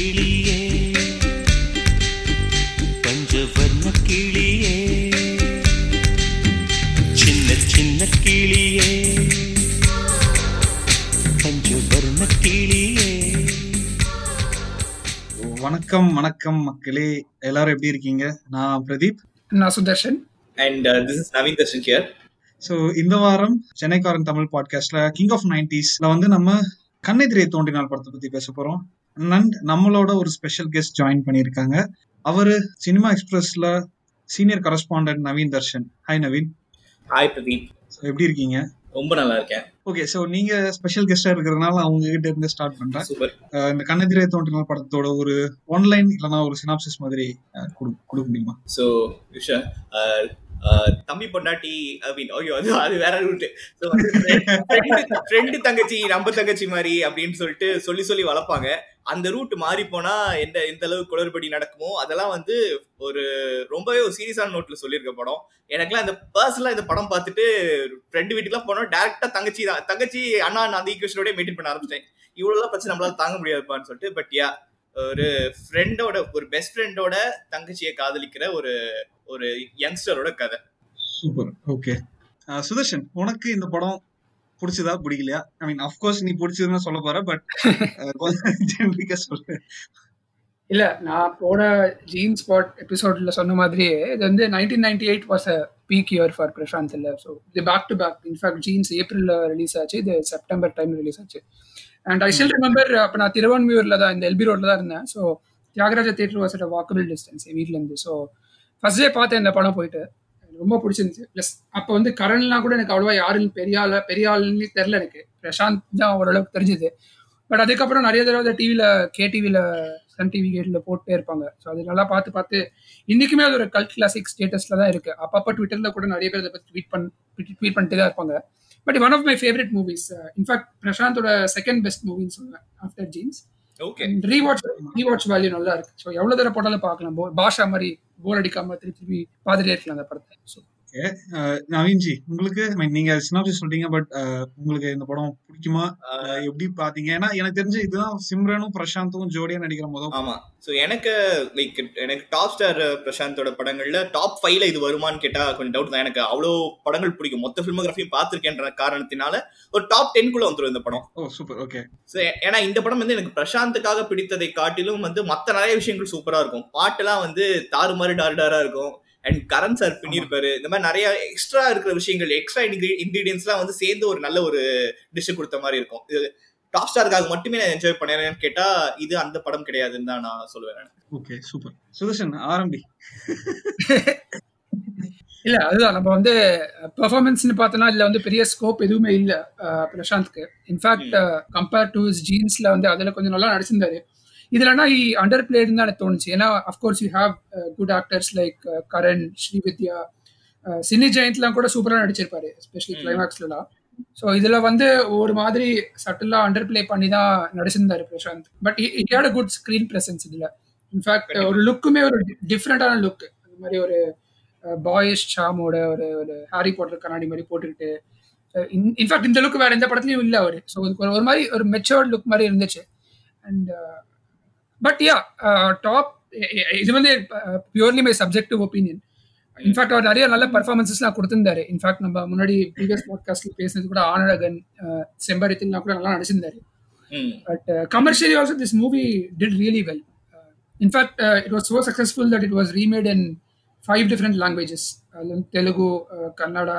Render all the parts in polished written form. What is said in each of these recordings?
கிளியே, பஞ்சவர்ண கிளியே, சின்ன சின்ன கிளியே, பஞ்சவர்ண கிளியே. வணக்கம் மக்களே, எல்லாரும் எப்படி இருக்கீங்க? நான் பிரதீப். நான் Sudarshan. And this is Naveen Darshan here. So இந்த வாரம் சென்னைக்காரன் தமிழ் பாட்காஸ்ட்ல கிங் ஆஃப் 90s வந்து நம்ம கண்ணெதிரே தோன்றினால் படத்தை பத்தி பேச போறோம். அண்ட் நம்மளோட ஒரு ஸ்பெஷல் கெஸ்ட் ஜாயின் பண்ணியிருக்காங்க. அவரு சினிமா எக்ஸ்பிரஸ்ல senior correspondent Naveen Darshan. Hi Naveen. Hi Pradeep. எப்படி இருக்கீங்க? ரொம்ப நல்லா இருக்கேன். ஓகே, ஸோ நீங்க ஸ்பெஷல் கெஸ்டா இருக்கிறதுனால அவங்க கிட்ட இருந்து ஸ்டார்ட் பண்றேன். இந்த கண்ணெதிரே தோன்றினால் படத்தோட ஒரு ஆன்லைன் இல்லைன்னா ஒரு சினாப்சிஸ் மாதிரி கொடுக்க முடியுமா? ஸோ விஷா, தம்பி பொண்டாட்டி அப்படின்னு, ஐயோ அது வேற ரூட்டு, ஃப்ரெண்டு தங்கச்சி நம்ம தங்கச்சி மாதிரி அப்படின்னு சொல்லிட்டு சொல்லி சொல்லி வளர்ப்பாங்க. அந்த ரூட் மாறி போனா எந்த அளவு குளறுபடி நடக்குமோ அதெல்லாம் வந்து ஒரு ரொம்பவே ஒரு சீரியஸான நோட்ல சொல்லியிருக்க படம். எனக்குலாம் இந்த பர்சனலா இந்த படம் பார்த்துட்டு ஃப்ரெண்டு வீட்டுக்குலாம் போனோம், டேரக்டா தங்கச்சி அண்ணா நான் அந்த ஈக்குவேஷனோட மெயின்டைன் பண்ண ஆரம்பிச்சேன். இவ்வளவுலாம் பிரச்சனை நம்மளால தாங்க முடியாதுப்பான்னு சொல்லிட்டு. பட் யா, ஒரு ஃப்ரெண்டோட, ஒரு பெஸ்ட் ஃப்ரெண்டோட தங்கச்சியை காதலிக்கிற ஒரு யங்ஸ்டரோட கதை. சூப்பர். ஓகே சுதர்ஷன், உனக்கு இந்த படம் பிடிச்சதா பிடிக்கலையா? ஐ மீன் ஆஃப் கோர்ஸ் நீ பிடிச்சதுன்னு சொல்ல போற, பட் ஜென்ரிக்கா சொல்லு. இல்ல, நான் போன ஜீன் ஸ்பாட் எபிசோட்ல சொன்ன மாதிரியே இது வந்து 1998 was a peak year for Prashanth. இல்ல, ஸோ இது back to back. In fact Jeans ஏப்ரல்ல ரிலீஸ் ஆச்சு, இது செப்டம்பர் டைம் ரிலீஸ் ஆச்சு. அண்ட் ஐ ஸ்டில் ரிமெம்பர், அப்போ நான் திருவான்மியூர்ல தான், இந்த எல்பி ரோட்ல தான் இருந்தேன். So Thyagaraja theatre was at walkable distance என் வீட்ல இருந்து. ஸோ ஃபர்ஸ்ட் டே பார்த்தேன் இந்த படம், போயிட்டு ரொம்ப பிடிச்சிருந்துச்சு. ப்ளஸ் அப்போ வந்து கரண்லாம் கூட எனக்கு அவ்வளோவா யாருன்னு பெரிய ஆளுன்னு தெரில. எனக்கு பிரசாந்த் தான் ஓரளவுக்கு தெரிஞ்சுது. பட் அதுக்கப்புறம் நிறைய தடவை டிவியில், கேடிவியில், சன் டிவி கேட்டில் போட்டே இருப்பாங்க. ஸோ அது நல்லா பார்த்து இன்றைக்குமே அது ஒரு கல்ட் கிளாசிக் ஸ்டேட்டஸில் தான் இருக்குது. அப்பப்போ ட்விட்டரில் கூட நிறைய பேர் அதை பற்றி ட்வீட் பண்ணிட்டு தான் இருப்பாங்க. But one of my favourite movies, in fact பிரசாந்தோட செகண்ட் பெஸ்ட் மூவின்னு சொல்லுவேன் after jeans. Okay, rewatch value நல்லா இருக்கு. ஸோ எவ்வளோ தடவை போட்டாலும் பார்க்கலாம். பாஷா மாதிரி போர் அடிக்காம திருப்பி பார்த்துட்டே இருக்கலாம் அந்த படத்தை. நவீன்ஜி, உங்களுக்கு நீங்க சினாப்சிஸ் சொல்றீங்க, பட் உங்களுக்கு இந்த படம் பிடிக்குமா? எப்படி பாத்தீங்க? ஏன்னா எனக்கு தெரிஞ்சு இதுதான் சிம்ரனும் பிரசாந்தும் ஜோடியா நடிக்கிற போதும். ஆமா, ஸோ எனக்கு டாப் ஸ்டார் பிரசாந்தோட படங்கள்ல டாப் 5ல இது வருமானு கேட்டா கொஞ்சம் டவுட் தான். எனக்கு அவ்வளோ படங்கள் பிடிக்கும், மொத்த ஃபிலிமோகிராஃபியும் பார்த்திருக்கேன்ற காரணத்தினால ஒரு டாப் 10க்குள்ள வந்துடும் இந்த படம். ஓ சூப்பர். ஓகே, ஸோ ஏன்னா இந்த படம் வந்து எனக்கு பிரசாந்துக்காக பிடித்ததை காட்டிலும் வந்து மற்ற நிறைய விஷயங்கள் சூப்பரா இருக்கும். பாட்டெல்லாம் வந்து தாறுமாறு டார்டாரா இருக்கும். அண்ட் கரண் சார் பண்ணியிருப்பாரு. இந்த மாதிரி நிறைய எக்ஸ்ட்ரா இருக்கிற விஷயங்கள், எக்ஸ்ட்ரா இன்கிரீடியன்ஸ்லாம் வந்து சேர்ந்து ஒரு நல்ல ஒரு டிஷ் கொடுத்த மாதிரி இருக்கும். இது டாப் ஸ்டாருக்காக மட்டுமே நான் என்ஜாய் பண்ணேன்னு கேட்டா இது அந்த படம் கிடையாதுன்னு தான் நான் சொல்லுவேன். Okay super. சுதர்ஷன் ஆரம்பி. இல்ல அதுதான், நம்ம வந்து பெர்ஃபார்மன்ஸ்னு பார்த்தோம்னா இதுல வந்து பெரிய ஸ்கோப் எதுவுமே இல்ல பிரசாந்த்க்கு. இன்ஃபேக்ட் கம்பேர் டு ஜீன்ஸ்ல வந்து அதுல கொஞ்சம் நல்லா நடிச்சிருந்தாரு. இதுலனா ஹி அண்டர் பிளேடுன்னு தான் எனக்கு தோணுச்சு. ஏன்னா of course you have good actors like Karan, Srividya, Chinni ஜெயந்த்லாம் கூட சூப்பராக நடிச்சிருப்பாரு, எஸ்பெஷலி கிளைமாக்ஸ்லாம். ஸோ இதில் வந்து ஒரு மாதிரி சட்டலாக அண்டர் பிளே பண்ணி தான் நடிச்சிருந்தாரு Prashanth. But he had a good screen presence இதில். இன்ஃபேக்ட் ஒரு லுக்குமே ஒரு டிஃப்ரெண்டான லுக், அந்த மாதிரி ஒரு பாய்ஸ் ஷாமோட ஒரு ஹாரி பாட்டர் கண்ணாடி மாதிரி போட்டுக்கிட்டு. இன்ஃபேக்ட் இந்த லுக் வேற எந்த படத்துலையும் இல்லை அவர். ஸோ இதுக்கு ஒரு மாதிரி ஒரு மெச்சூர்ட் லுக் மாதிரி இருந்துச்சு. அண்ட் பட் யா, டாப் இது வந்து purely my subjective opinion. In fact அவர் நிறைய நல்ல பர்ஃபார்மன்ஸஸ்லாம் கொடுத்துருந்தாரு. இன்ஃபேக்ட் நம்ம முன்னாடி ப்ரீவியஸ் பாட்காஸ்ட்ல பேசினது கூட ஆனழகன், செம்பருத்தின்லாம் கூட நல்லா நடிச்சிருந்தாரு. But commercially also this movie did really well. In fact it was so successful that it was remade in 5 different languages. அது வந்து தெலுங்கு, கன்னடா,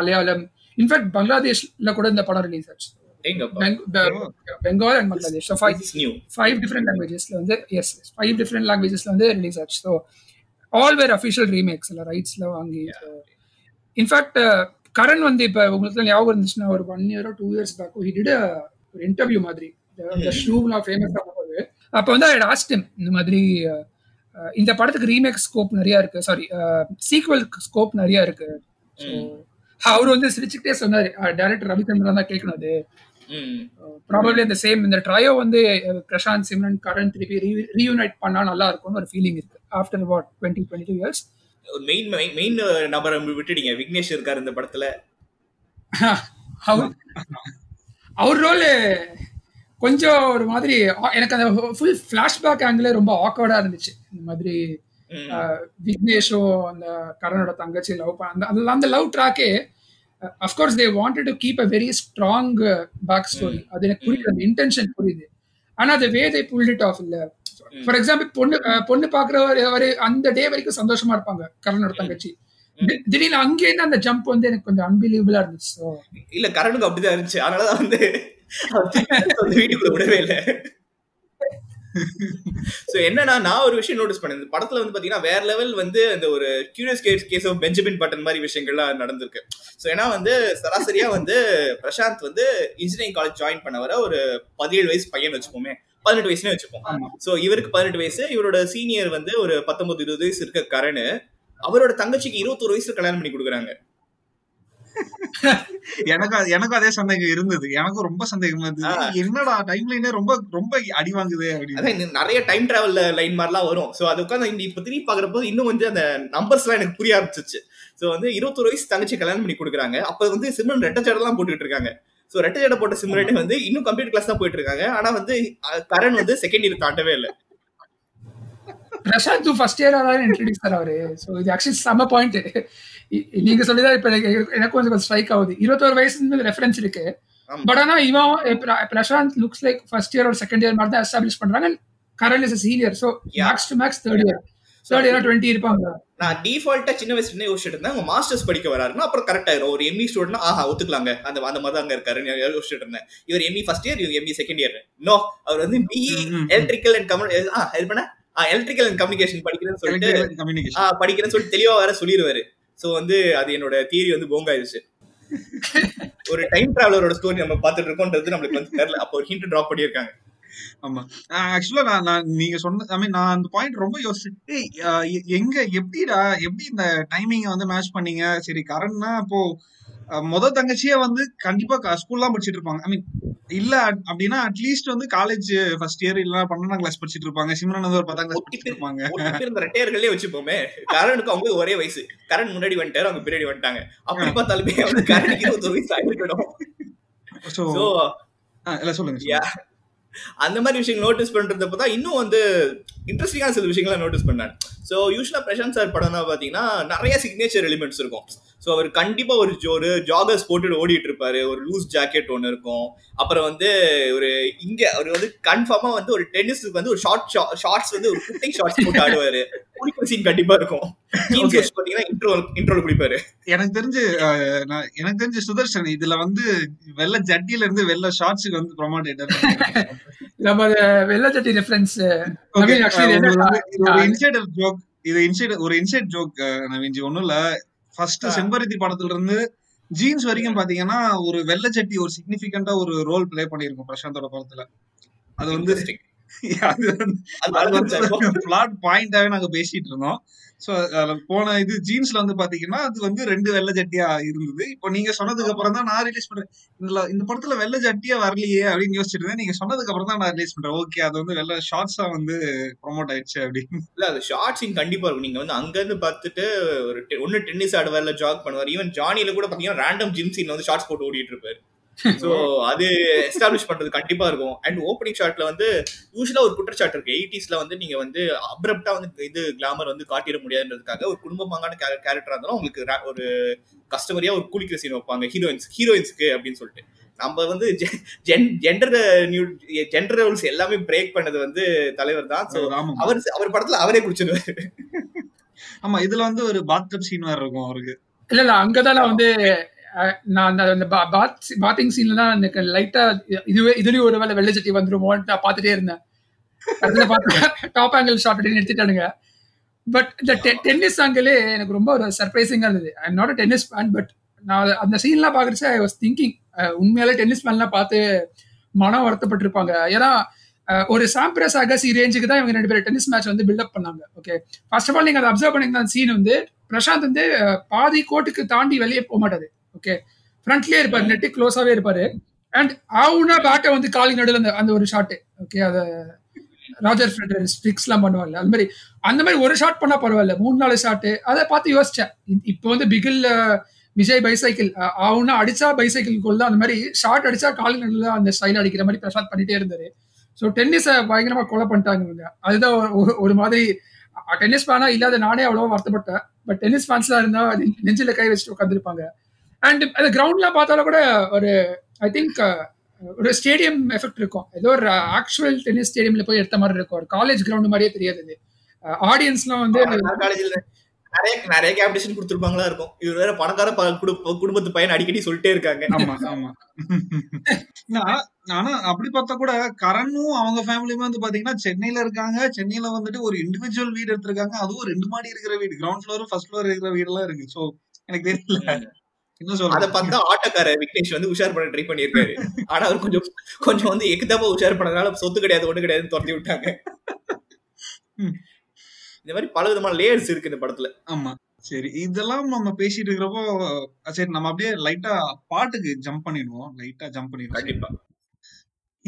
மலையாளம், இன்ஃபேக்ட் பங்களாதேஷ்ல கூட இந்த படம் ரிலீஸ் ஆச்சு. Bengal and Bangladesh, so 5 different லாங்குவேஜஸ்ல வந்து 5 டிஃப்ரெண்ட் லாங்குவேஜஸ்ல வந்து ரிலீஸ் ஆச்சு. So all were official remakes, இல்லை ரைட்ஸ்லாம் வாங்கி. இன்ஃபேக்ட் கரண் வந்து இப்போ உங்களுக்கு ஞாபகம் இருந்துச்சுன்னா ஒரு 1 or 2 years back he did ஒரு இன்டர்வியூ மாதிரி ஷூலாம் ஃபேமஸ் ஆகும் போது அப்போ வந்து ஐ ஆஸ்க்ட் ஹிம் இந்த மாதிரி இந்த படத்துக்கு ரீமேக் ஸ்கோப் நிறையா இருக்கு, சாரி சீக்வல் ஸ்கோப் நிறையா இருக்கு. அவர் வந்து சிரிச்சுக்கிட்டே சொன்னார், டைரக்டர் ரவிச்சந்திரன் தான் கேட்கணும் அது. ப்ராபப்லி அந்த சேம் இந்த ட்ரையோ வந்து பிரசாந்த், சிம்ரன், கரண் திருப்பி ரீயூனைட் பண்ணா நல்லா இருக்கும்னு ஒரு ஃபீலிங் இருக்கு ஆஃப்டர் வாட் 22 இயர்ஸ். மெயின் நபரை விட்டுட்டீங்க, விக்னேஷ் இருக்காரு இந்த படத்துல. அவர் ரோல் கொஞ்சம் ஒரு மாதிரி எனக்கு அந்த ஃபுல் ஃபிளாஷ்பேக் ஆங்கிளே ரொம்ப ஆக்வர்டா இருந்துச்சு. இந்த மாதிரி விக்னேஷோ அந்த கரணோட தங்கச்சி லவ் அந்த லவ் ட்ராக்கே of course they wanted to keep a very strong back story. அது எனக்கு புரியுது, அந்த இன்டென்ஷன் புரியுது. ஆனா அது way they pulled it off இல்ல. ஃபார் எக்ஸாம்பிள் பொண்ணு பாக்குறவரு அந்த டே வரைக்கும் சந்தோஷமா இருப்பாங்க கரணோட தங்கச்சி, திடீர்னு அங்கேருந்து அந்த ஜம்ப் வந்து எனக்கு கொஞ்சம் அன்பிலீவபிளா இருந்துச்சு. இல்ல கரனுக்கு அப்படிதான் இருந்துச்சு, அதனாலதான் வந்து வீட்டுக்குள்ள விடவே இல்லை. சோ என்னன்னா நான் ஒரு விஷயம் நோட்டீஸ் பண்ணேன், இந்த படத்துல வந்து பாத்தீங்கன்னா வேற லெவல் வந்து அந்த ஒரு curious case of Benjamin Button மாதிரி விஷயங்கள்லாம் நடந்திருக்கு. சோ ஏன்னா வந்து சராசரியா வந்து பிரசாந்த் வந்து இன்ஜினியரிங் காலேஜ் ஜாயின் பண்ண வர ஒரு 17 வயசு பையன் வச்சுப்போமே, 18 வயசுன்னு வச்சுப்போம். சோ இவருக்கு 18 வயசு, இவரோட சீனியர் வந்து ஒரு 19-20 வயசு இருக்க கரண், அவரோட தங்கச்சிக்கு 21 வயசுல கல்யாணம் பண்ணி கொடுக்குறாங்க. எனக்கும் அதே சந்தேகம் இருந்தது, எனக்கும் ரொம்ப சந்தேகம் இருந்தது, என்னடா டைம் லைனே ரொம்ப ரொம்ப அடி வாங்குது அப்படின்னு. நிறைய டைம் டிராவல் லைன் மாதிரிலாம் வரும். சோ அது உட்காந்து இப்ப திரும்பி பாக்குறப்போ இன்னும் கொஞ்சம் அந்த நம்பர்ஸ் எல்லாம் எனக்கு புரிய ஆரம்பிச்சிச்சு. சோ வந்து 21 வயசு தங்கச்சி கல்யாணம் பண்ணி கொடுக்குறாங்க. அப்ப வந்து சிம்ரன் ரெட்ட சடலாம் போட்டுக்கிட்டு இருக்காங்க. சோ ரெட்ட சட போட்ட சிம்ரன் வந்து இன்னும் கம்ப்யூட்டர் கிளாஸ் தான் போயிட்டு இருக்காங்க. ஆனா வந்து கரண் வந்து செகண்ட் இயர் தாண்டவே இல்லை. பிரசாந்த் ஃபர்ஸ்ட் இயர் ஆனாலும் இன்ட்ரடியூஸ் தராரு. ஸோ இது ஆக்சுவலி செம்ம பாயிண்ட். நீங்க சொல்லிதான் இப்போ எனக்கு கொஞ்சம் ஸ்ட்ரைக் ஆகுது. 21 வயசுன்றது ரெஃபரன்ஸ் இருக்கு, பட் ஆனா இவன் Prashanth looks like first year ஒரு செகண்ட் இயர் மாதிரி தான் எஸ்டாப்ளிஷ் பண்றாங்க. Karan is senior, so max to max third year 20 இருப்பாங்க. நான் டிஃபால்ட்டா சின்ன வயசுல யோசிச்சுட்டு இருந்தேன், அவங்க மாஸ்டர்ஸ் படிக்க வராருன்னா அப்புறம் கரெக்டா இருக்கும், ஒரு எம்இ ஸ்டூடெண்ட்னா ஆஹா ஒத்துக்கலாங்க அந்த அந்த மாதிரி அங்க இருக்காரு யோசிச்சுட்டு இருந்தேன். இவர் எம்இ ஃபர்ஸ்ட் இயர், இவர் எம்இ செகண்ட் இயர். நோ, அவர் வந்து BE electrical and communication electrical and communication படிக்கிறேன்னு சொல்லிட்டு படிக்கிறேன்னு சொல்லிட்டு தெளிவா வேற சொல்லிடுவாரு. சோ வந்து அது என்னோட தியரி வந்து போங்காயிருச்சு. ஒரு டைம் டிராவலரோட ஸ்டோரி நம்ம பார்த்துட்டு இருக்கோம்ன்றது நம்மளுக்கு வந்து தெரியல. அப்போ ஒரு ஹிண்ட் டிராப் பண்ணியிருக்காங்க. ஆமா, ஆக்சுவலா நான் நீங்க சொன்ன ஐ மீன் நான் அந்த பாயிண்ட் ரொம்ப யோசிச்சுட்டு எங்க எப்படி இந்த டைமிங்க வந்து மேட்ச் பண்ணீங்க. சரி, கரண்னா இப்போ முதல் தங்கச்சியே வந்து கண்டிப்பா ஸ்கூல்லாம் படிச்சுட்டு இருப்பாங்க. ஐ மீன் இல்ல அப்படின்னா அட்லீஸ்ட் வந்து காலேஜ் ஃபர்ஸ்ட் இயர் இல்ல 12ஆம் கிளாஸ் படிச்சுட்டு இருப்பாங்க. சிம்ரன் வந்து ஒரு 10ஆம் கிளாஸ் படிச்சுட்டு இருப்பாங்க. இந்த ரெட்டையர்களே வச்சுப்போமே, கரனுக்கு அவங்க ஒரே வயசு. கரண் முன்னாடி வந்துட்டாரு, அவங்க பின்னாடி வந்துட்டாங்க. அப்படி பார்த்தாலுமே வந்து கரனுக்கு 21 வயசு ஆகிடும். சோ இல்ல சொல்லுங்க, அந்த மாதிரி விஷயங்கள் நோட்டீஸ் பண்றதப்ப தான் இன்னும் வந்து இன்ட்ரெஸ்டிங்கான சில விஷயங்கள நோட்டீஸ் பண்ணாங்க. ஸோ யூஸ்வலாக பிரசாந்த் சார் படம்னா பார்த்தீங்கன்னா நிறைய சிக்னேச்சர் எலிமெண்ட்ஸ் இருக்கும். ஸோ அவர் கண்டிப்பாக ஒரு ஜாகர்ஸ் போட்டு ஓடிட்டு இருப்பாரு, ஒரு லூஸ் ஜாக்கெட் ஒன்று இருக்கும். அப்புறம் வந்து ஒரு இங்கே அவர் வந்து கன்ஃபார்மாக வந்து ஒரு டென்னிஸுக்கு வந்து ஒரு ஷார்ட்ஸ் வந்து ஒரு குட்டிங் ஷார்ட்ஸ் போட்டு ஆடுவாரு. கண்டிப்பா இருக்கும். எனக்கு தெரிஞ்சு சுதர்ஷன் இதுல வந்து வெள்ள ஜட்டியில இருந்து வெள்ள ஷார்ட்ஸ்க்கு வந்து ப்ரோமோட் ஆயிட்டாரு. ஒரு இன்சைட் ஜோக் நவீன்ஜி, ஒண்ணும் இல்ல. ஃபர்ஸ்ட் செம்பருத்தி படத்துல இருந்து ஜீன்ஸ் வரைக்கும் பாத்தீங்கன்னா ஒரு வெள்ள ஜட்டி ஒரு சிக்னிபிகண்டா ஒரு ரோல் பிளே பண்ணிருக்கும் பிரசாந்தோட படத்துல. அது வந்து பேசிட்டு இருந்தோம். போன இது ஜீன்ஸ்ல வந்து பாத்தீங்கன்னா அது வந்து 2 வெள்ளை ஜட்டியா இருந்தது. இப்போ நீங்க சொன்னதுக்கு அப்புறம் தான் நான் ரிலீஸ் பண்றேன், இந்த படத்துல வெள்ளை ஜட்டியா வரலையே அப்படின்னு யோசிச்சுட்டு இருந்தேன். நீங்க சொன்னதுக்கு அப்புறம் தான் நான் ரிலீஸ் பண்றேன், ஓகே அது வந்து வெள்ளை ஷார்ட்ஸா வந்து ப்ரொமோட் ஆயிடுச்சு அப்படின்னு. இல்ல அது ஷார்ட்ஸிங் கண்டிப்பா இருக்கும். நீங்க வந்து அங்க இருந்து பார்த்துட்டு ஒரு ஒன்னு டென்னிஸ் ஆடுவார், இல்ல ஜாக் பண்ணுவார். ஈவன் ஜானியில கூட பாத்தீங்கன்னா ரேண்டம் ஜிம் சீன்ல வந்து ஷார்ட்ஸ் போட்டு ஓடிட்டு இருப்பாரு. சோ அது எஸ்டாப்ளிஷ் பண்றது கண்டிப்பா இருக்கும். அண்ட் ஓப்பனிங் ஷாட்ல வந்து யூஸ்வலா ஒரு குற்றச்சாட்டு இருக்கு, 80s வந்து நீங்க வந்து அப்ரப்டா வந்து இது கிளாமர் வந்து காட்டிட முடியாதுன்றதுக்காக ஒரு குடும்பமாங்கான கேரக்டரா இருந்தாலும் உங்களுக்கு ஒரு கஸ்டமரியா ஒரு குளிக்கிற சீன் வைப்பாங்க ஹீரோயின்ஸ்க்கு அப்படின்னு சொல்லிட்டு. நம்ம வந்து ஜெண்டர் ரூல்ஸ் எல்லாமே பிரேக் பண்ணது வந்து தலைவர் தான். அவர் படத்துல அவரே குடிச்சிருவாரு. ஆமா, இதுல வந்து ஒரு பாத்டப் சீன் வேற இருக்கும் அவருக்கு. இல்ல அங்கதான் வந்து நான் அந்த பாத்திங் சீன்ல தான் எனக்கு லைட்டா இதுவே இதுலயும் ஒரு வேலை வெள்ளை சட்டி வந்துருமோன்னு நான் பாத்துட்டே இருந்தேன். டாப் ஆங்கிள் ஷாட் எடுத்துட்டானுங்க. பட் இந்த டென்னிஸ் ஆங்கிளே எனக்கு ரொம்ப ஒரு சர்ப்ரைசிங்கா இருந்தது. I am not a tennis fan, but நான் அந்த சீன்லாம் பாக்குறச்சு ஐ வாஸ் திங்கிங் உண்மையாலே டென்னிஸ் மேன்லாம் பார்த்து மனம் வருத்தப்பட்டிருப்பாங்க. ஏன்னா ஒரு சாம்பிராஸ் அகசி ரேஞ்சுக்கு தான் இவங்க 2 பேரும் டென்னிஸ் மேட்ச் வந்து பில்டப் பண்ணாங்க. ஓகே, ஃபர்ஸ்ட் ஆஃப் ஆல் நீங்க அதை அப்சர்வ் பண்ணிங்கன்னா அந்த சீன் வந்து பிரசாந்த் வந்து பாதி கோட்டுக்கு தாண்டி வெளியே போக மாட்டாரு. ஓகே, ஃப்ரண்ட்லயே இருப்பாரு, நெட்டு க்ளோஸாவே இருப்பாரு. அண்ட் ஆவுனா பேட்டை வந்து காலி நடுவில் அந்த ஒரு ஷாட்டு. ஓகே, அதை ராஜர் ஃபெடரர் ஸ்ட்ரிக்ஸ் எல்லாம் பண்ணுவாங்க. அந்த மாதிரி ஒரு ஷாட் பண்ணா பரவாயில்ல, 3-4 ஷாட்டு. அதை பார்த்து யோசிச்சேன், இப்போ வந்து பிகில் விஜய் பைசைக்கிள் அவனா அடிச்சா பைசைக்கிள் கோல் தான், அந்த மாதிரி ஷார்ட் அடிச்சா காலில் நல்லா அந்த ஸ்டைல் அடிக்கிற மாதிரி பிரசாத் பண்ணிட்டே இருந்தாரு. ஸோ டென்னிஸை பயங்கரமா கொலை பண்ணிட்டாங்க. அதுதான் ஒரு மாதிரி டென்னிஸ் ஃபேனா இல்லாத நானே அவ்வளவா வருத்தப்பட்டேன். பட் டென்னிஸ் ஃபேன்ஸா இருந்தா நெஞ்சில கை வச்சுட்டு உட்காந்துருப்பாங்க. அண்ட் அந்த கிரவுண்ட்லாம் பார்த்தாலும் கூட ஒரு ஐ திங்க் ஒரு ஸ்டேடியம் எஃபெக்ட் இருக்கும், ஏதோ ஒரு ஆக்சுவல் டென்னிஸ் ஸ்டேடியம்ல போய் எடுத்த மாதிரி இருக்கும். ஒரு காலேஜ் கிரவுண்ட் மாதிரியே தெரியாது. ஆடியன்ஸ்லாம் வந்து நிறைய காம்படிஷன் கொடுத்துருப்பாங்களா இருக்கும். இவர் வேற பணக்கார குடும்பத்து பையன் அடிக்கடி சொல்லிட்டே இருக்காங்க. ஆனா அப்படி பார்த்தா கூட கரணும் அவங்க ஃபேமிலியுமே வந்து பாத்தீங்கன்னா சென்னையில இருக்காங்க. சென்னையில வந்துட்டு ஒரு இண்டிவிஜுவல் வீடு எடுத்திருக்காங்க, அதுவும் 2 மாடி இருக்கிற வீடு, கிரவுண்ட் ஃப்ளோரும் ஃபர்ஸ்ட் ஃப்ளோர் இருக்கிற வீடு எல்லாம் இருக்கு. சோ எனக்கு தெரியல என்ன சொல்ல. அதை பார்த்தா ஆட்டோக்கார விக்னேஷ் வந்து உஷார் பண்ண ட்ரை பண்ணியிருக்காரு. ஆனா அவர் கொஞ்சம் கொஞ்சம் வந்து எக்குதாப்பா உஷார் பண்ணதுனால சொத்து கிடையாது ஒண்ணு கிடையாதுன்னு துரத்தி விட்டாங்க. இந்த மாதிரி பல விதமான லேயர்ஸ் இருக்கு இந்த படத்துல. ஆமா சரி, இதெல்லாம் நம்ம பேசிட்டு இருக்கிறப்போ சரி நம்ம அப்படியே லைட்டா பாட்டுக்கு ஜம்ப் பண்ணிடுவோம். கண்டிப்பா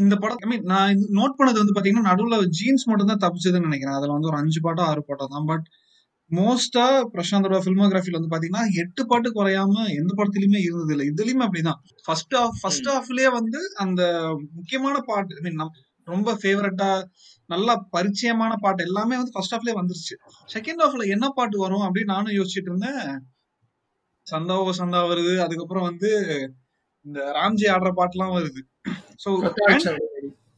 இந்த படம் ஐ மீன் நான் நோட் பண்ணது வந்து பாத்தீங்கன்னா நடுவில் ஜீன்ஸ் மட்டும் தான் தப்பிச்சதுன்னு நினைக்கிறேன். அதுல வந்து ஒரு 5 பாட்டோ 6 பாட்டோ தான். பட் மோஸ்டா பிரசாந்தோட பில்மோகிராஃபில வந்து பாத்தீங்கன்னா 8 பாட்டு குறையாம எந்த படத்துலயுமே இருந்தது இல்லை. இதுலயுமே அப்படிதான் ஃபர்ஸ்ட் ஹாஃப்லயே வந்து அந்த முக்கியமான பாட்டு ஐ மீன் ரொம்ப ஃபேவரட்டா நல்லா பரிச்சயமான பாட்டு எல்லாமே வந்து ஃபர்ஸ்ட் ஹாஃப்லயே வந்துருச்சு. செகண்ட் ஹாஃப்ல என்ன பாட்டு வரும் அப்படின்னு நானும் யோசிச்சுட்டு இருந்தேன். சந்தா வருது, அதுக்கப்புறம் வந்து இந்த ராம்ஜி ஆடுற பாட்டுலாம் வருது. ஸோ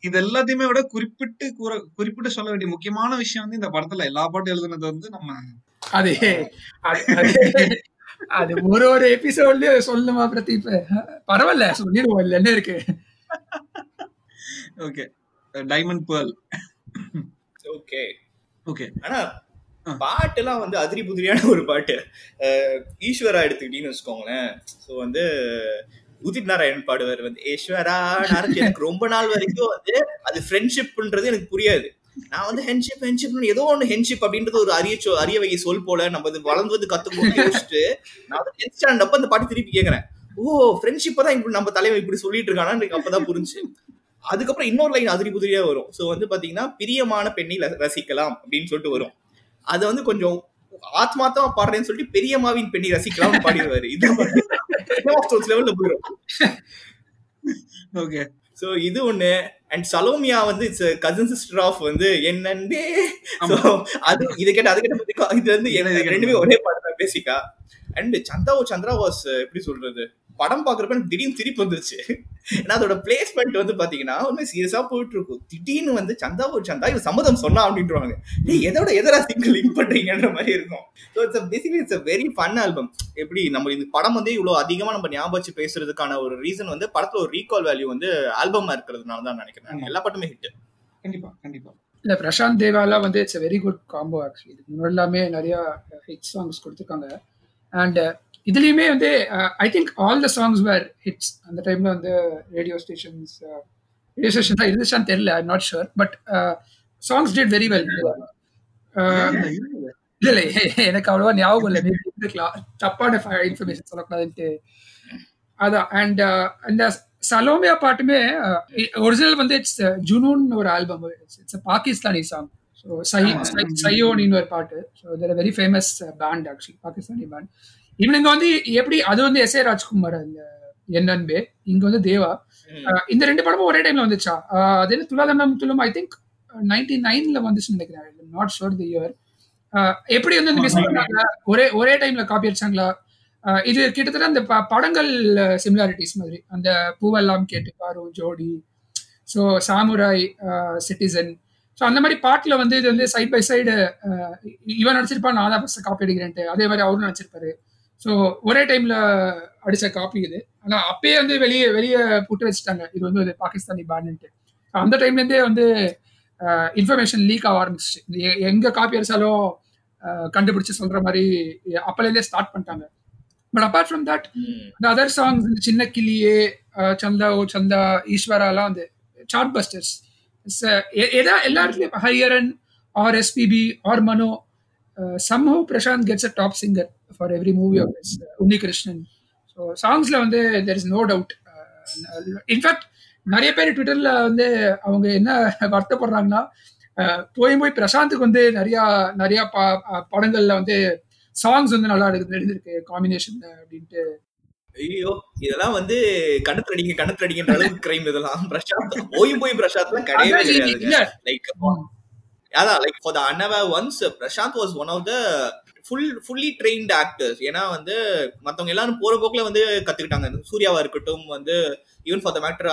இது எல்லாத்தையுமே விட குறிப்பிட்டு சொல்ல வேண்டிய முக்கியமான விஷயம் வந்து இந்த படத்துல எல்லா பாட்டும் எழுதுனது வந்து நம்ம அது ஒரு எபிசோட்லயும் சொல்லுமா பிரதீப்? பரவாயில்ல சொல்லிடுவோம், இல்ல என்ன இருக்கு. Okay diamond pearl. Okay okay ஆனா பாட்டெல்லாம் வந்து அதிரி புதிரியான ஒரு பாட்டு. ஈஸ்வரா எடுத்துக்கிட்டீங்கன்னு வச்சுக்கோங்களேன். ஸோ வந்து உதித் நாராயணன் பாடுவார் வந்து ஈஸ்வரா. எனக்கு ரொம்ப நாள் வரைக்கும் வந்து அது ஃப்ரெண்ட்ஷிப்ன்றது எனக்கு புரியாது. நான் வந்து ஹென்ஷிப்னு ஏதோ ஒன்று ஹென்ஷிப் அப்படின்றது ஒரு அரிய வகை சொல் போல நம்ம வளர்ந்து கத்துக்கணும்னு யோசிச்சுட்டு நான் வந்து 10th ஸ்டாண்டர்ட் அந்த பாட்டு திருப்பி கேட்கறேன். ஓ ஃப்ரெண்ட்ஷிப்பை தான் இப்படி நம்ம தலைவன் இப்படி சொல்லிட்டு இருக்கானா எனக்கு அப்பதான் புரிஞ்சு. அதுக்கப்புறம் இன்னொரு லைன் அதிரி புதிரியா வரும். ஸோ வந்து பாத்தீங்கன்னா பிரியமான பெண்ணை ரசிக்கலாம் அப்படின்னு சொல்லிட்டு வரும். அதை வந்து கொஞ்சம் ஆத்மாத்தமா பாடுறேன்னு சொல்லிட்டு பெரியமாவின் பெண்ணை ரசிக்கலாம் பாடிடுவாரு. ஓகே ஸோ இது ஒண்ணு. அண்ட் சலோமியா வந்து இட்ஸ் கசின் சிஸ்டர் ஆஃப் வந்து என்னண்டே. அது இதை கேட்ட அது கேட்ட இது வந்து ரெண்டுமே ஒரே பாடுறேன் பேசிக்கா. அண்ட் சந்திரா வாஸ் எப்படி சொல்றது, படம் பாக்குறப்ப எனக்கு திடீர்னு திருப்பி வந்துருச்சு. ஏன்னா அதோட பிளேஸ்மெண்ட் வந்து பாத்தீங்கன்னா உண்மையை சீரியஸா போயிட்டு இருக்கும். திடீர்னு வந்து சந்தா இவ சம்மதம் சொன்னா அப்படின்றாங்க. நீ எதோட எதரா சிங்கிள் லிங்க் பண்றீங்கன்ற மாதிரி இருக்கும். So it's very fun album. எப்படி நம்ம இந்த படம் வந்து இவ்வளவு அதிகமா நம்ம ஞாபகம் பேசுறதுக்கான ஒரு ரீசன் வந்து படத்துல ஒரு ரீகால் வேல்யூ வந்து ஆல்பமா இருக்கிறதுனால தான் நினைக்கிறேன். எல்லா படமே ஹிட். கண்டிப்பா கண்டிப்பா. இல்ல பிரசாந்த் தேவாலா வந்து it's very good combo actually. முன்னாடி எல்லாமே நிறைய ஹிட் சாங்ஸ் கொடுத்துருக்காங்க. அண்ட் இதுலயுமே வந்து I think all the songs were hits. அந்த டைம்ல வந்து ரேடியோ ஸ்டேஷன் தான் இருந்துச்சான்னு தெரியல, I am not sure. But songs did very well. இல்லை எனக்கு அவ்வளவா ஞாபகம் இல்லை, இருக்கலாம், தப்பான இன்ஃபர்மேஷன் சொல்லக்கூடாதுன்ட்டு அதான். அண்ட் அந்த சலோமியா பாட்டுமே ஒரிஜினல் வந்து இட்ஸ் ஜுனூன் ஒரு album, it's Pakistani song. So சையோனின்னு ஒரு பாட்டு. So they're very famous band actually, Pakistani band. இவனுங்க வந்து எப்படி அது வந்து எஸ் ஏ ராஜ்குமார் அந்த என் அன்பே, இங்க வந்து தேவா. இந்த 2 படமும் ஒரே டைம்ல வந்துச்சா? அது என்ன துலாதனம் துலும் ஐ திங்க் 99ல வந்துச்சுன்னு நினைக்கிறேன், நாட் ஷோர் தி இயர். எப்படி வந்து இந்த மிஸ் பண்ணாங்க, ஒரே டைம்ல காப்பி அடிச்சாங்களா? இது கிட்டத்தட்ட அந்த படங்கள் சிமிலாரிட்டிஸ் மாதிரி, அந்த பூவெல்லாம் கேட்டு பாரு ஜோடி, ஸோ சாமுராய், சிட்டிசன். ஸோ அந்த மாதிரி பாட்டில் வந்து இது வந்து சைட் பை சைடு இவன் நினச்சிருப்பான், நான் தான் ஃபர்ஸ்ட் காப்பி அடிக்கிறேன்ட்டு, அதே மாதிரி அவரும் நினச்சிருப்பாரு. ஸோ ஒரே டைம்ல அடிச்ச காப்பி இது. ஆனா அப்பயே வந்து வெளியே போட்டு வச்சுட்டாங்க இது வந்து பாகிஸ்தானி பேண்ட்ன்ட்டு. அந்த டைம்ல இருந்தே வந்து இன்ஃபர்மேஷன் லீக் ஆக ஆரம்பிச்சு, எங்க காப்பி அடிச்சாலும் கண்டுபிடிச்சு சொல்ற மாதிரி அப்பலேருந்தே ஸ்டார்ட் பண்ணிட்டாங்க. பட் அப்பார்ட் ஃப்ரம் தட் இந்த அதர் சாங்ஸ் இந்த சின்ன கிளியே, சந்தா, ஈஸ்வராலாம் வந்து சார்ட் பஸ்டர்ஸ். எல்லா இடத்துலயும் Hariharan or SPB or Mano. Somehow Prashant gets a top singer for every movie of his, Unnikrishnan. So songs la vande there is no doubt. In fact nariya per Twitter la vande avanga enna vartha podranga na poi Prashant ku vande nariya padangal la vande songs வந்து நல்லா எழுதிருக்கு combination அப்படின்ட்டு. ஐயோ இதெல்லாம் வந்து கணத்துல அடிக்கின்ற அளவுக்கு crime இதெல்லாம். பிரசாந்த் ஓய்வு போய் பிரசாந்த்லாம் கிடையவே கிடையாது. லைக் அதான் லைக் ஃபார் த அன்னவா once Prashanth was one of the fully trained actors. ஏன்னா வந்து மற்றவங்க எல்லாரும் போற போக்கில் வந்து கத்துக்கிட்டாங்க. சூர்யாவா இருக்கட்டும் வந்து ஈவன் ஃபார் த மேட்டர்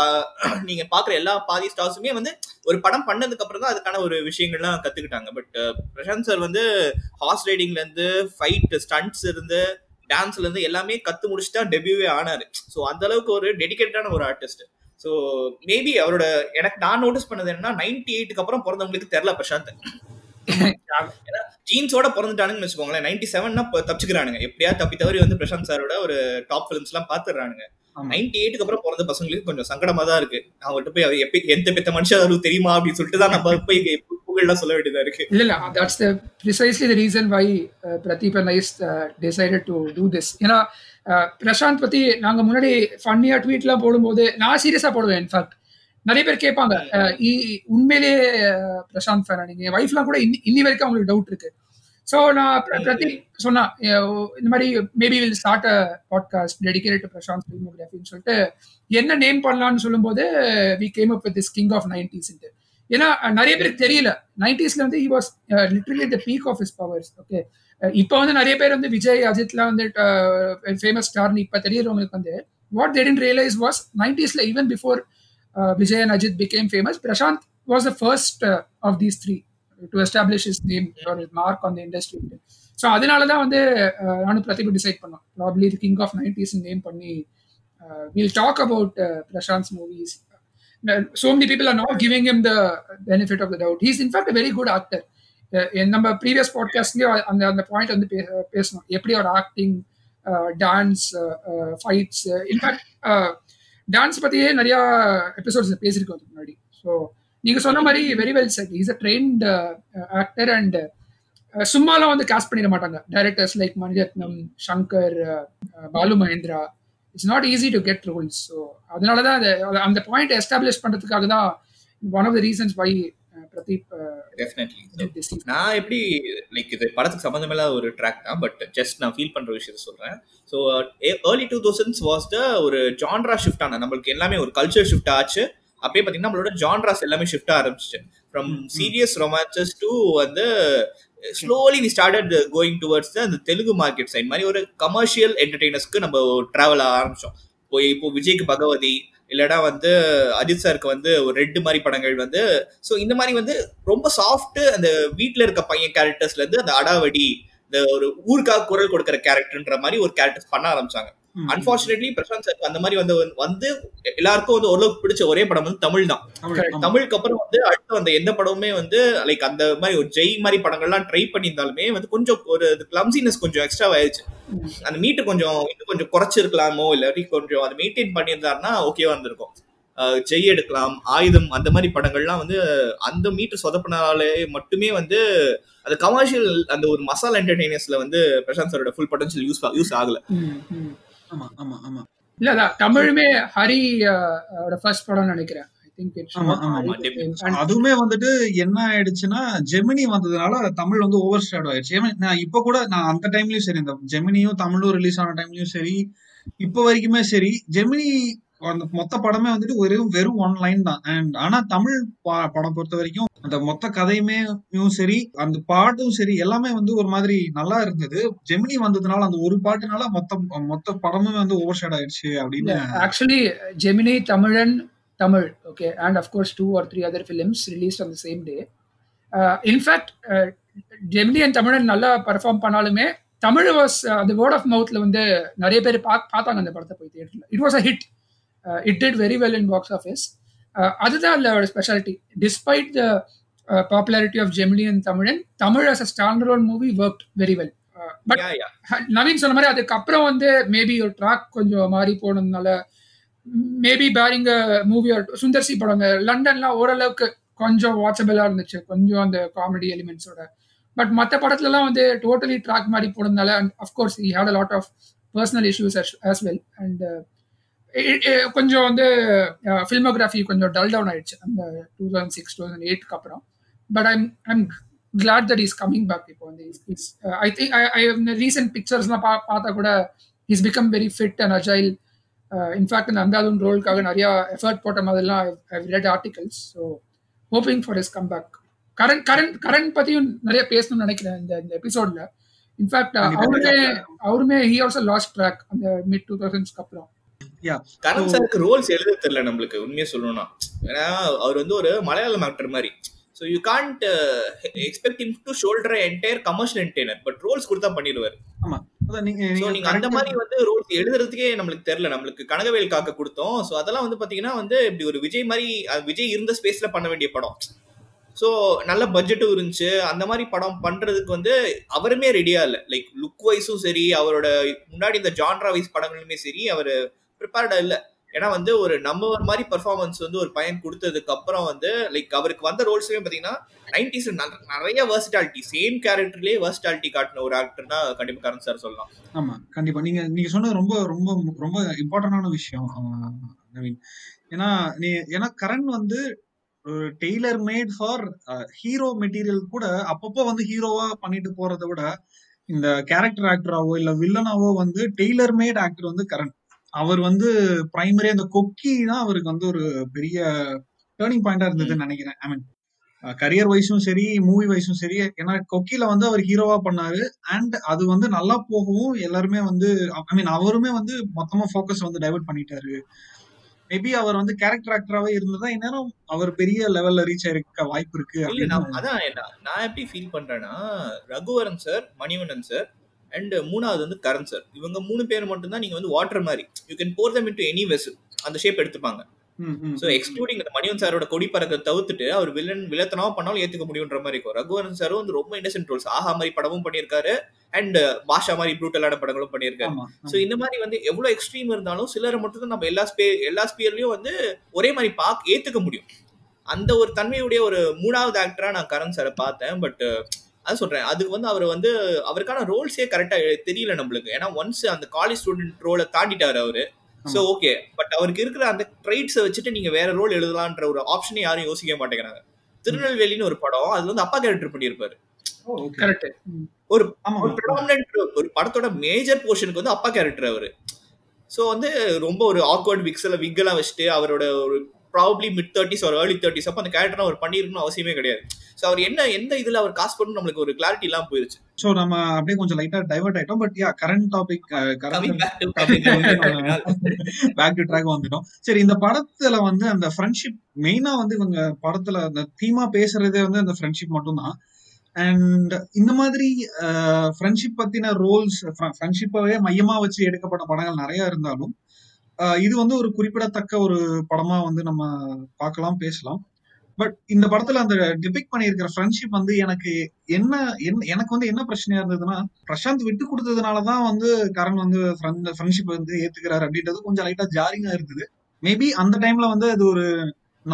நீங்க பாக்குற எல்லா பாதி ஸ்டார்ஸுமே வந்து ஒரு படம் பண்ணதுக்கு அப்புறம் தான் அதுக்கான ஒரு விஷயங்கள்லாம் கத்துக்கிட்டாங்க. பட் பிரசாந்த் சார் வந்து ஹார்ஸ் ரைடிங்ல இருந்து ஃபைட் ஸ்டண்ட்ஸ் இருந்து டான்ஸ்ல இருந்து எல்லாமே கத்து முடிச்சுட்டா டெபியூவே ஆனாரு. ஸோ அந்த அளவுக்கு ஒரு டெடிகேட்டடான ஒரு ஆர்டிஸ்ட். ஸோ மேபி அவரோட எனக்கு நான் நோட்டீஸ் பண்ணது என்னன்னா 98க்கு அப்புறம் பிறந்தவங்களுக்கு தெரியல பிரசாந்த். ஏன்னா ஜீன்ஸோட பிறந்துட்டானுங்கன்னு வச்சுக்கோங்களேன். 97னா தப்பிச்சுக்கிறானுங்க எப்படியா தப்பி தவறி வந்து பிரசாந்த் சாரோட ஒரு டாப் பிலிம்ஸ் எல்லாம் பாத்துடுறானுங்க. 98க்கு அப்புறம் பிறந்த பசங்களுக்கு கொஞ்சம் சங்கடமா தான் இருக்கு. அவங்கள்ட்ட போய் அவர் எந்த பெத்த மனுஷன் அவருக்கு தெரியுமா அப்படின்னு சொல்லிட்டு தான் நம்ம போய் புகழ்லாம் சொல்ல வேண்டியதா இருக்கு. இல்ல that's the precisely the reason why Pradeep and I decided to do this. ஏன்னா பிரசாந்த் பத்தி நாங்க முன்னாடி ஃபன்னியா ட்வீட் எல்லாம் போடும்போது நான் சீரியஸா போடுவேன். இன்ஃபேக்ட் நிறைய பேர் கேட்பாங்க உண்மையிலேயே பிரசாந்த் ஃபேனா நீங்க? என் ஒய்ஃப்லாம் கூட இன்னி வரைக்கும் அவங்களுக்கு டவுட் இருக்கு. ஸோ நான் பிரதீப் சொன்னா இந்த மாதிரி maybe will start a podcast dedicated to Prashanth ஃபிலிமோகிராஃபின்னு சொல்லிட்டு என்ன நேம் பண்ணலான்னு சொல்லும்போது we came up with this king of 90s. ஏன்னா நிறைய பேருக்கு தெரியல 90sல வந்து he was literally the peak of his powers. Okay இப்போ வந்து நிறைய பேர் வந்து விஜய் அஜித்லாம் வந்து ஃபேமஸ் ஸ்டார்னு இப்போ தெரியறவங்களுக்கு வந்து what they didn't realise was 90sல even before Vijay and Ajit became famous, Prashant was the first of these three to establish his name or his mark on the industry. So adinala da vande nanu Pradeep decide panna probably the king of 90s name panni we'll talk about Prashant's movies. So many people are not giving him the benefit of the doubt. He's in fact a very good actor. In number previous podcast le on the point on the pesna eppadi or acting dance fights in fact dance பத்தியே நிறைய episodes பேசியிருக்கோம் அதுக்கு முன்னாடி. So நீங்க சொன்ன மாதிரி very well set. Is a trained actor and சும்மாலாம் வந்து காஸ்ட் பண்ணிட மாட்டாங்க directors like Maniratnam, Shankar, Balu Mahendra. It's not easy to get roles. So அதனாலதான் அந்த பாயிண்ட் எஸ்டாப்ளிஷ் பண்றதுக்காக தான் one of the reasons why Pradeep definitely. நான் எப்படி லைக் இது படத்துக்கு சம்பந்தமில்லாத ஒரு ட்ராக் தான், பட் ஜஸ்ட் நான் ஃபீல் பண்ற விஷயத்த சொல்றேன். So early 2000s was the ஒரு ஜான்ரா ஷிஃப்ட் ஆன நம்மளுக்கு எல்லாமே ஒரு கல்ச்சர் ஷிஃப்ட் ஆச்சு. அப்படியே பார்த்தீங்கன்னா நம்மளோட ஜான்ராஸ் எல்லாமே ஷிஃப்ட் ஆரம்பிச்சு ஃப்ரம் சீரியஸ் ரொமான்சஸ் டு வந்து slowly we started going towards அந்த தெலுங்கு மார்க்கெட் சைட் மாதிரி ஒரு கமர்ஷியல் என்டர்டெய்னர்ஸ்க்கு நம்ம டிராவல் ஆரம்பிச்சோம். இப்போ விஜய்க்கு பகவதி இல்லைனா வந்து அஜித் சாருக்கு வந்து ஒரு ரெட் மாதிரி படங்கள் வந்து. ஸோ இந்த மாதிரி வந்து ரொம்ப சாஃப்ட் அந்த வீட்டில் இருக்க பையன் கேரக்டர்ஸ்ல இருந்து அந்த அடாவடி இந்த ஒரு ஊருக்காக குரல் கொடுக்குற கேரக்டர்ன்ற மாதிரி ஒரு கேரக்டர்ஸ் பண்ண ஆரம்பிச்சாங்க. அன்பார்ச்சுனேட்லி பிரசாந்த் சார் அந்த மாதிரி வந்து எல்லாருக்கும் வந்து ஓரளவுக்கு பிடிச்ச ஒரே படம் வந்து தமிழ் தான். தமிழுக்கு அப்புறம் வந்து அடுத்து அந்த எந்த படமுமே வந்து லைக் அந்த மாதிரி ஒரு ஜெய் மாதிரி படங்கள்லாம் ட்ரை பண்ணியிருந்தாலுமே வந்து கொஞ்சம் ஒரு கிளம்சினஸ் கொஞ்சம் எக்ஸ்ட்ரா ஆயிடுச்சு. அந்த மீட்டர் கொஞ்சம் இன்னும் கொஞ்சம் குறைச்சிருக்கலாமோ இல்லாட்டி கொஞ்சம் அதை மெயின்டைன் பண்ணியிருந்தாருன்னா ஓகேவா இருந்திருக்கும். ஜெய் எடுக்கலாம், ஆயுதம், அந்த மாதிரி படங்கள்லாம் வந்து அந்த மீட்டர் சொதப்பினாலே மட்டுமே வந்து அந்த கமர்ஷியல் அந்த ஒரு மசாலா என்டர்டெய்னர்ஸ்ல வந்து பிரசாந்த் சாரோட ஃபுல் பொட்டன்ஷியல் யூஸ் ஆகல. தமிழுமே ஹரியோட ஃபர்ஸ்ட் படம் நினைக்கிறேன். அதுவுமே வந்துட்டு என்ன ஆயிடுச்சுன்னா ஜெமினி வந்ததுனால தமிழ் வந்து ஓவர் ஷேடோ ஆயிடுச்சு. நான் இப்ப கூட நான் அந்த டைம்லயும் சரி இந்த ஜெமினியும் தமிழும் ரிலீஸ் ஆன டைம்லயும் சரி இப்ப வரைக்குமே சரி ஜெமினி அந்த மொத்த படமே வந்துட்டு வெறும் ஒன் லைன் தான். அண்ட் ஆனா தமிழ் படம் பொறுத்த வரைக்கும் அந்த மொத்த கதையுமே சரி அந்த பாட்டும் சரி எல்லாமே வந்து ஒரு மாதிரி நல்லா இருந்தது. ஜெமினி வந்ததுனால அந்த ஒரு பாட்டுனால மொத்த படமுமே வந்து ஓவர் ஷேட் ஆயிடுச்சு அப்படின்னு. Actually Gemini, Thamizhan, Tamil okay and of course 2 or 3 other films release on the same day. In fact Gemini and Thamizhan நல்லா பர்ஃபார்ம் பண்ணாலுமே தமிழ் வாஸ் அந்த வேர்ட் ஆஃப் மவுத்ல வந்து நிறைய பேர் பார்த்தாங்க அந்த படத்தை போய் தியேட்டர்ல. It was a hit. It did very well in box office. Adhadha our specialty despite the popularity of Gemini and Tamil as a standalone movie worked very well. But Naveen sonna mari adukapra vande maybe your track konjam mari ponadnala maybe barring a movie or Sundar Si padanga London la oralavukku konjam watchable ah irundhuchu konjam and comedy elements oda. But matha padathilla la vande totally track mari ponadnala and of course he had a lot of personal issues as well and கொஞ்சம் வந்து filmography கொஞ்சம் dull down ஆயிடுச்சு அந்த 2006, 2008க்கு அப்புறம். But I'm glad that he's coming back. I think I have recent pictures la paatha kuda he's become very fit and agile. In fact in Andalun role kaga nariya effort potta madalla I've read articles, so hoping for his comeback. Current pathiyum nariya pesanum nenikiren in the episode la. In fact avurume he also lost track on the mid 2000s kapra. Karan சாருக்கு roles எழுத தெரியல நம்மளுக்கு உண்மையா சொல்லணும்னா, ஏன்னா அவர் வந்து ஒரு மலையாளம் ஆக்டர் மாதிரி. So you can't expect him to shoulder entire commercial entertainer, but roles கொடுத்தா பண்ணிடுவார். ஆமா, நீங்க அந்த மாதிரி வந்து ரோல்ஸ் எழுதுறதுக்கே நம்மளுக்கு தெரியல. நம்மளுக்கு கனகவேல் காக்க கொடுத்தோம். ஸோ அதெல்லாம் வந்து பாத்தீங்கன்னா வந்து இப்படி ஒரு விஜய் மாதிரி, விஜய் இருந்த ஸ்பேஸ்ல பண்ண வேண்டிய படம். ஸோ நல்ல பட்ஜெட்டும் இருந்துச்சு. அந்த மாதிரி படம் பண்றதுக்கு வந்து அவருமே ரெடியா இல்லை. லைக் லுக் வைஸும் சரி, அவரோட முன்னாடி இந்த ஜான்ரா வைஸ் படங்களுமே சரி, அவர் ப்ரிப்பேர்டா இல்லை. ஏன்னா வந்து ஒரு நம்பர் மாதிரி பெர்ஃபார்மன்ஸ் வந்து ஒரு பையன் கொடுத்ததுக்கு அப்புறம் வந்து லைக் அவருக்கு வந்த ரோல்ஸுமே பார்த்தீங்கன்னா 90s நிறைய வெர்சிட்டாலிட்டி, சேம் கேரக்டர்லேயே வெர்சிட்டாலிட்டி காட்டின ஒரு ஆக்டர்னா கண்டிப்பாக கரண் சார் சொல்லலாம். ஆமாம், கண்டிப்பாக. நீங்கள் சொன்னது ரொம்ப ரொம்ப ரொம்ப இம்பார்ட்டண்டான விஷயம் நவீன். ஏன்னா கரண் வந்து tailor made for hero material கூட அப்பப்போ வந்து ஹீரோவா பண்ணிட்டு போறதை விட இந்த கேரக்டர் ஆக்டராவோ இல்லை வில்லனாவோ வந்து டெய்லர் மேட் ஆக்டர் வந்து கரண். அவர் வந்து பிரைமரியா அந்த கொக்கி தான் அவருக்கு வந்து ஒரு பெரிய டேர்னிங் பாயிண்டா இருந்ததுன்னு நினைக்கிறேன். ஐ மீன் கரியர் வைஸும் சரி, மூவி வைஸும் சரி. ஏன்னா கொக்கியில வந்து அவர் ஹீரோவா பண்ணாரு, அண்ட் அது வந்து நல்லா போகவும் எல்லாருமே வந்து ஐ மீன் அவருமே வந்து மொத்தமா ஃபோக்கஸ் வந்து டைவர்ட் பண்ணிட்டாரு. மேபி அவர் வந்து கேரக்டர் ஆக்டராகவே இருந்ததா இந்நேரம் அவர் பெரிய லெவல்ல ரீச் ஆயிருக்க வாய்ப்பு இருக்கு. அதான் நான் எப்படி ஃபீல் பண்றேன்னா, Raghuvaran sir, Manivannan sir and மூணாவது வந்து கரண் சார், இவங்க மூணு பேர் மட்டும்தான் நீங்க வந்து வாட்டர் மாதிரி you can pour them into any vessel அந்த ஷேப் எடுத்துப்பாங்க. ஸோ எக்ஸ்க்ளூடிங் மணிவன் சாரோட கொடி பறக்க தவிர்த்துட்டு அவர் வில்லத்தனமா பண்ணாலும் ஏத்துக்க முடியுன்ற மாதிரி இருக்கும். ரகுவரன் சாரும் வந்து ரொம்ப இன்னசென்ட் ரோல்ஸ், ஆஹா மாதிரி படமும் பண்ணியிருக்காரு அண்ட் பாஷா மாதிரி ப்ரூட்டலான படங்களும் பண்ணியிருக்காரு. ஸோ இந்த மாதிரி வந்து எவ்வளவு எக்ஸ்ட்ரீம் இருந்தாலும் சிலரை மட்டும் தான் நம்ம எல்லா ஸ்பியர்லயும் வந்து ஒரே மாதிரி ஏத்துக்க முடியும். அந்த ஒரு தன்மையுடைய ஒரு மூணாவது ஆக்டரா நான் கரண் சாரை பார்த்தேன். பட் அது சொல்றேன், அதுக்கு வந்து அவர் வந்து அவருக்கான ரோல்ஸே கரெக்டா தெரியல நம்மளுக்கு. ஏன்னா ஒன்ஸ் அந்த காலேஜ் ஸ்டூடெண்ட் ரோலை தாண்டிட்டாரு அவரு. ஸோ ஓகே, பட் அவருக்கு இருக்கிற அந்த ட்ரைட்ஸை வச்சுட்டு நீங்க வேற ரோல் எழுதலான்ற ஒரு ஆப்ஷனே யாரும் யோசிக்க மாட்டேங்கிறாங்க. திருநெல்வேலின்னு ஒரு படம், அது வந்து அப்பா கேரக்டர் பண்ணியிருப்பாரு. ஒரு ஒரு படத்தோட மேஜர் போர்ஷனுக்கு வந்து அப்பா கேரக்டர் அவரு. ஸோ வந்து ரொம்ப ஒரு ஆக்வர்ட் விக்கெல்லாம் வச்சுட்டு அவரோட ஒரு ப்ராபப்ளி மிட் 30s ஒரு ஏர்லி 30s அப்போ அந்த கேரக்டர் அவர் பண்ணியிருக்கணும் அவசியமே கிடையாது. ஸோ அவர் என்ன எந்த இதில் அவர் காசு பண்ணணும் நம்மளுக்கு ஒரு கிளாரிட்டி எல்லாம் போயிருச்சு. ஸோ நம்ம அப்படியே கொஞ்சம் லைட்டாக டைவர்ட் ஆகிட்டோம். But yeah, current topic back to track வந்துட்டோம். சரி, இந்த படத்தில் வந்து அந்த ஃப்ரெண்ட்ஷிப் மெயினாக வந்து இவங்க படத்தில் அந்த தீமா பேசுறதே வந்து அந்த ஃப்ரெண்ட்ஷிப் மட்டும்தான். அண்ட் இந்த மாதிரி ஃப்ரெண்ட்ஷிப் பற்றின ரோல்ஸ், ஃப்ரெண்ட்ஷிப்பாகவே மையமாக வச்சு எடுக்கப்பட்ட படங்கள் நிறையா இருந்தாலும் இது வந்து ஒரு குறிப்பிடத்தக்க ஒரு படமா வந்து நம்ம பார்க்கலாம், பேசலாம். பட் இந்த படத்துல அந்த டிபிக் பண்ணியிருக்கிற ஃப்ரெண்ட்ஷிப் வந்து எனக்கு வந்து என்ன பிரச்சனையா இருந்ததுன்னா, பிரசாந்த் விட்டு கொடுத்ததுனாலதான் வந்து கரண் வந்து ஃப்ரெண்ட்ஷிப் வந்து ஏத்துக்கிறாரு அப்படின்றது கொஞ்சம் லைட்டா ஜாரிங்கா இருந்தது. மேபி அந்த டைம்ல வந்து அது ஒரு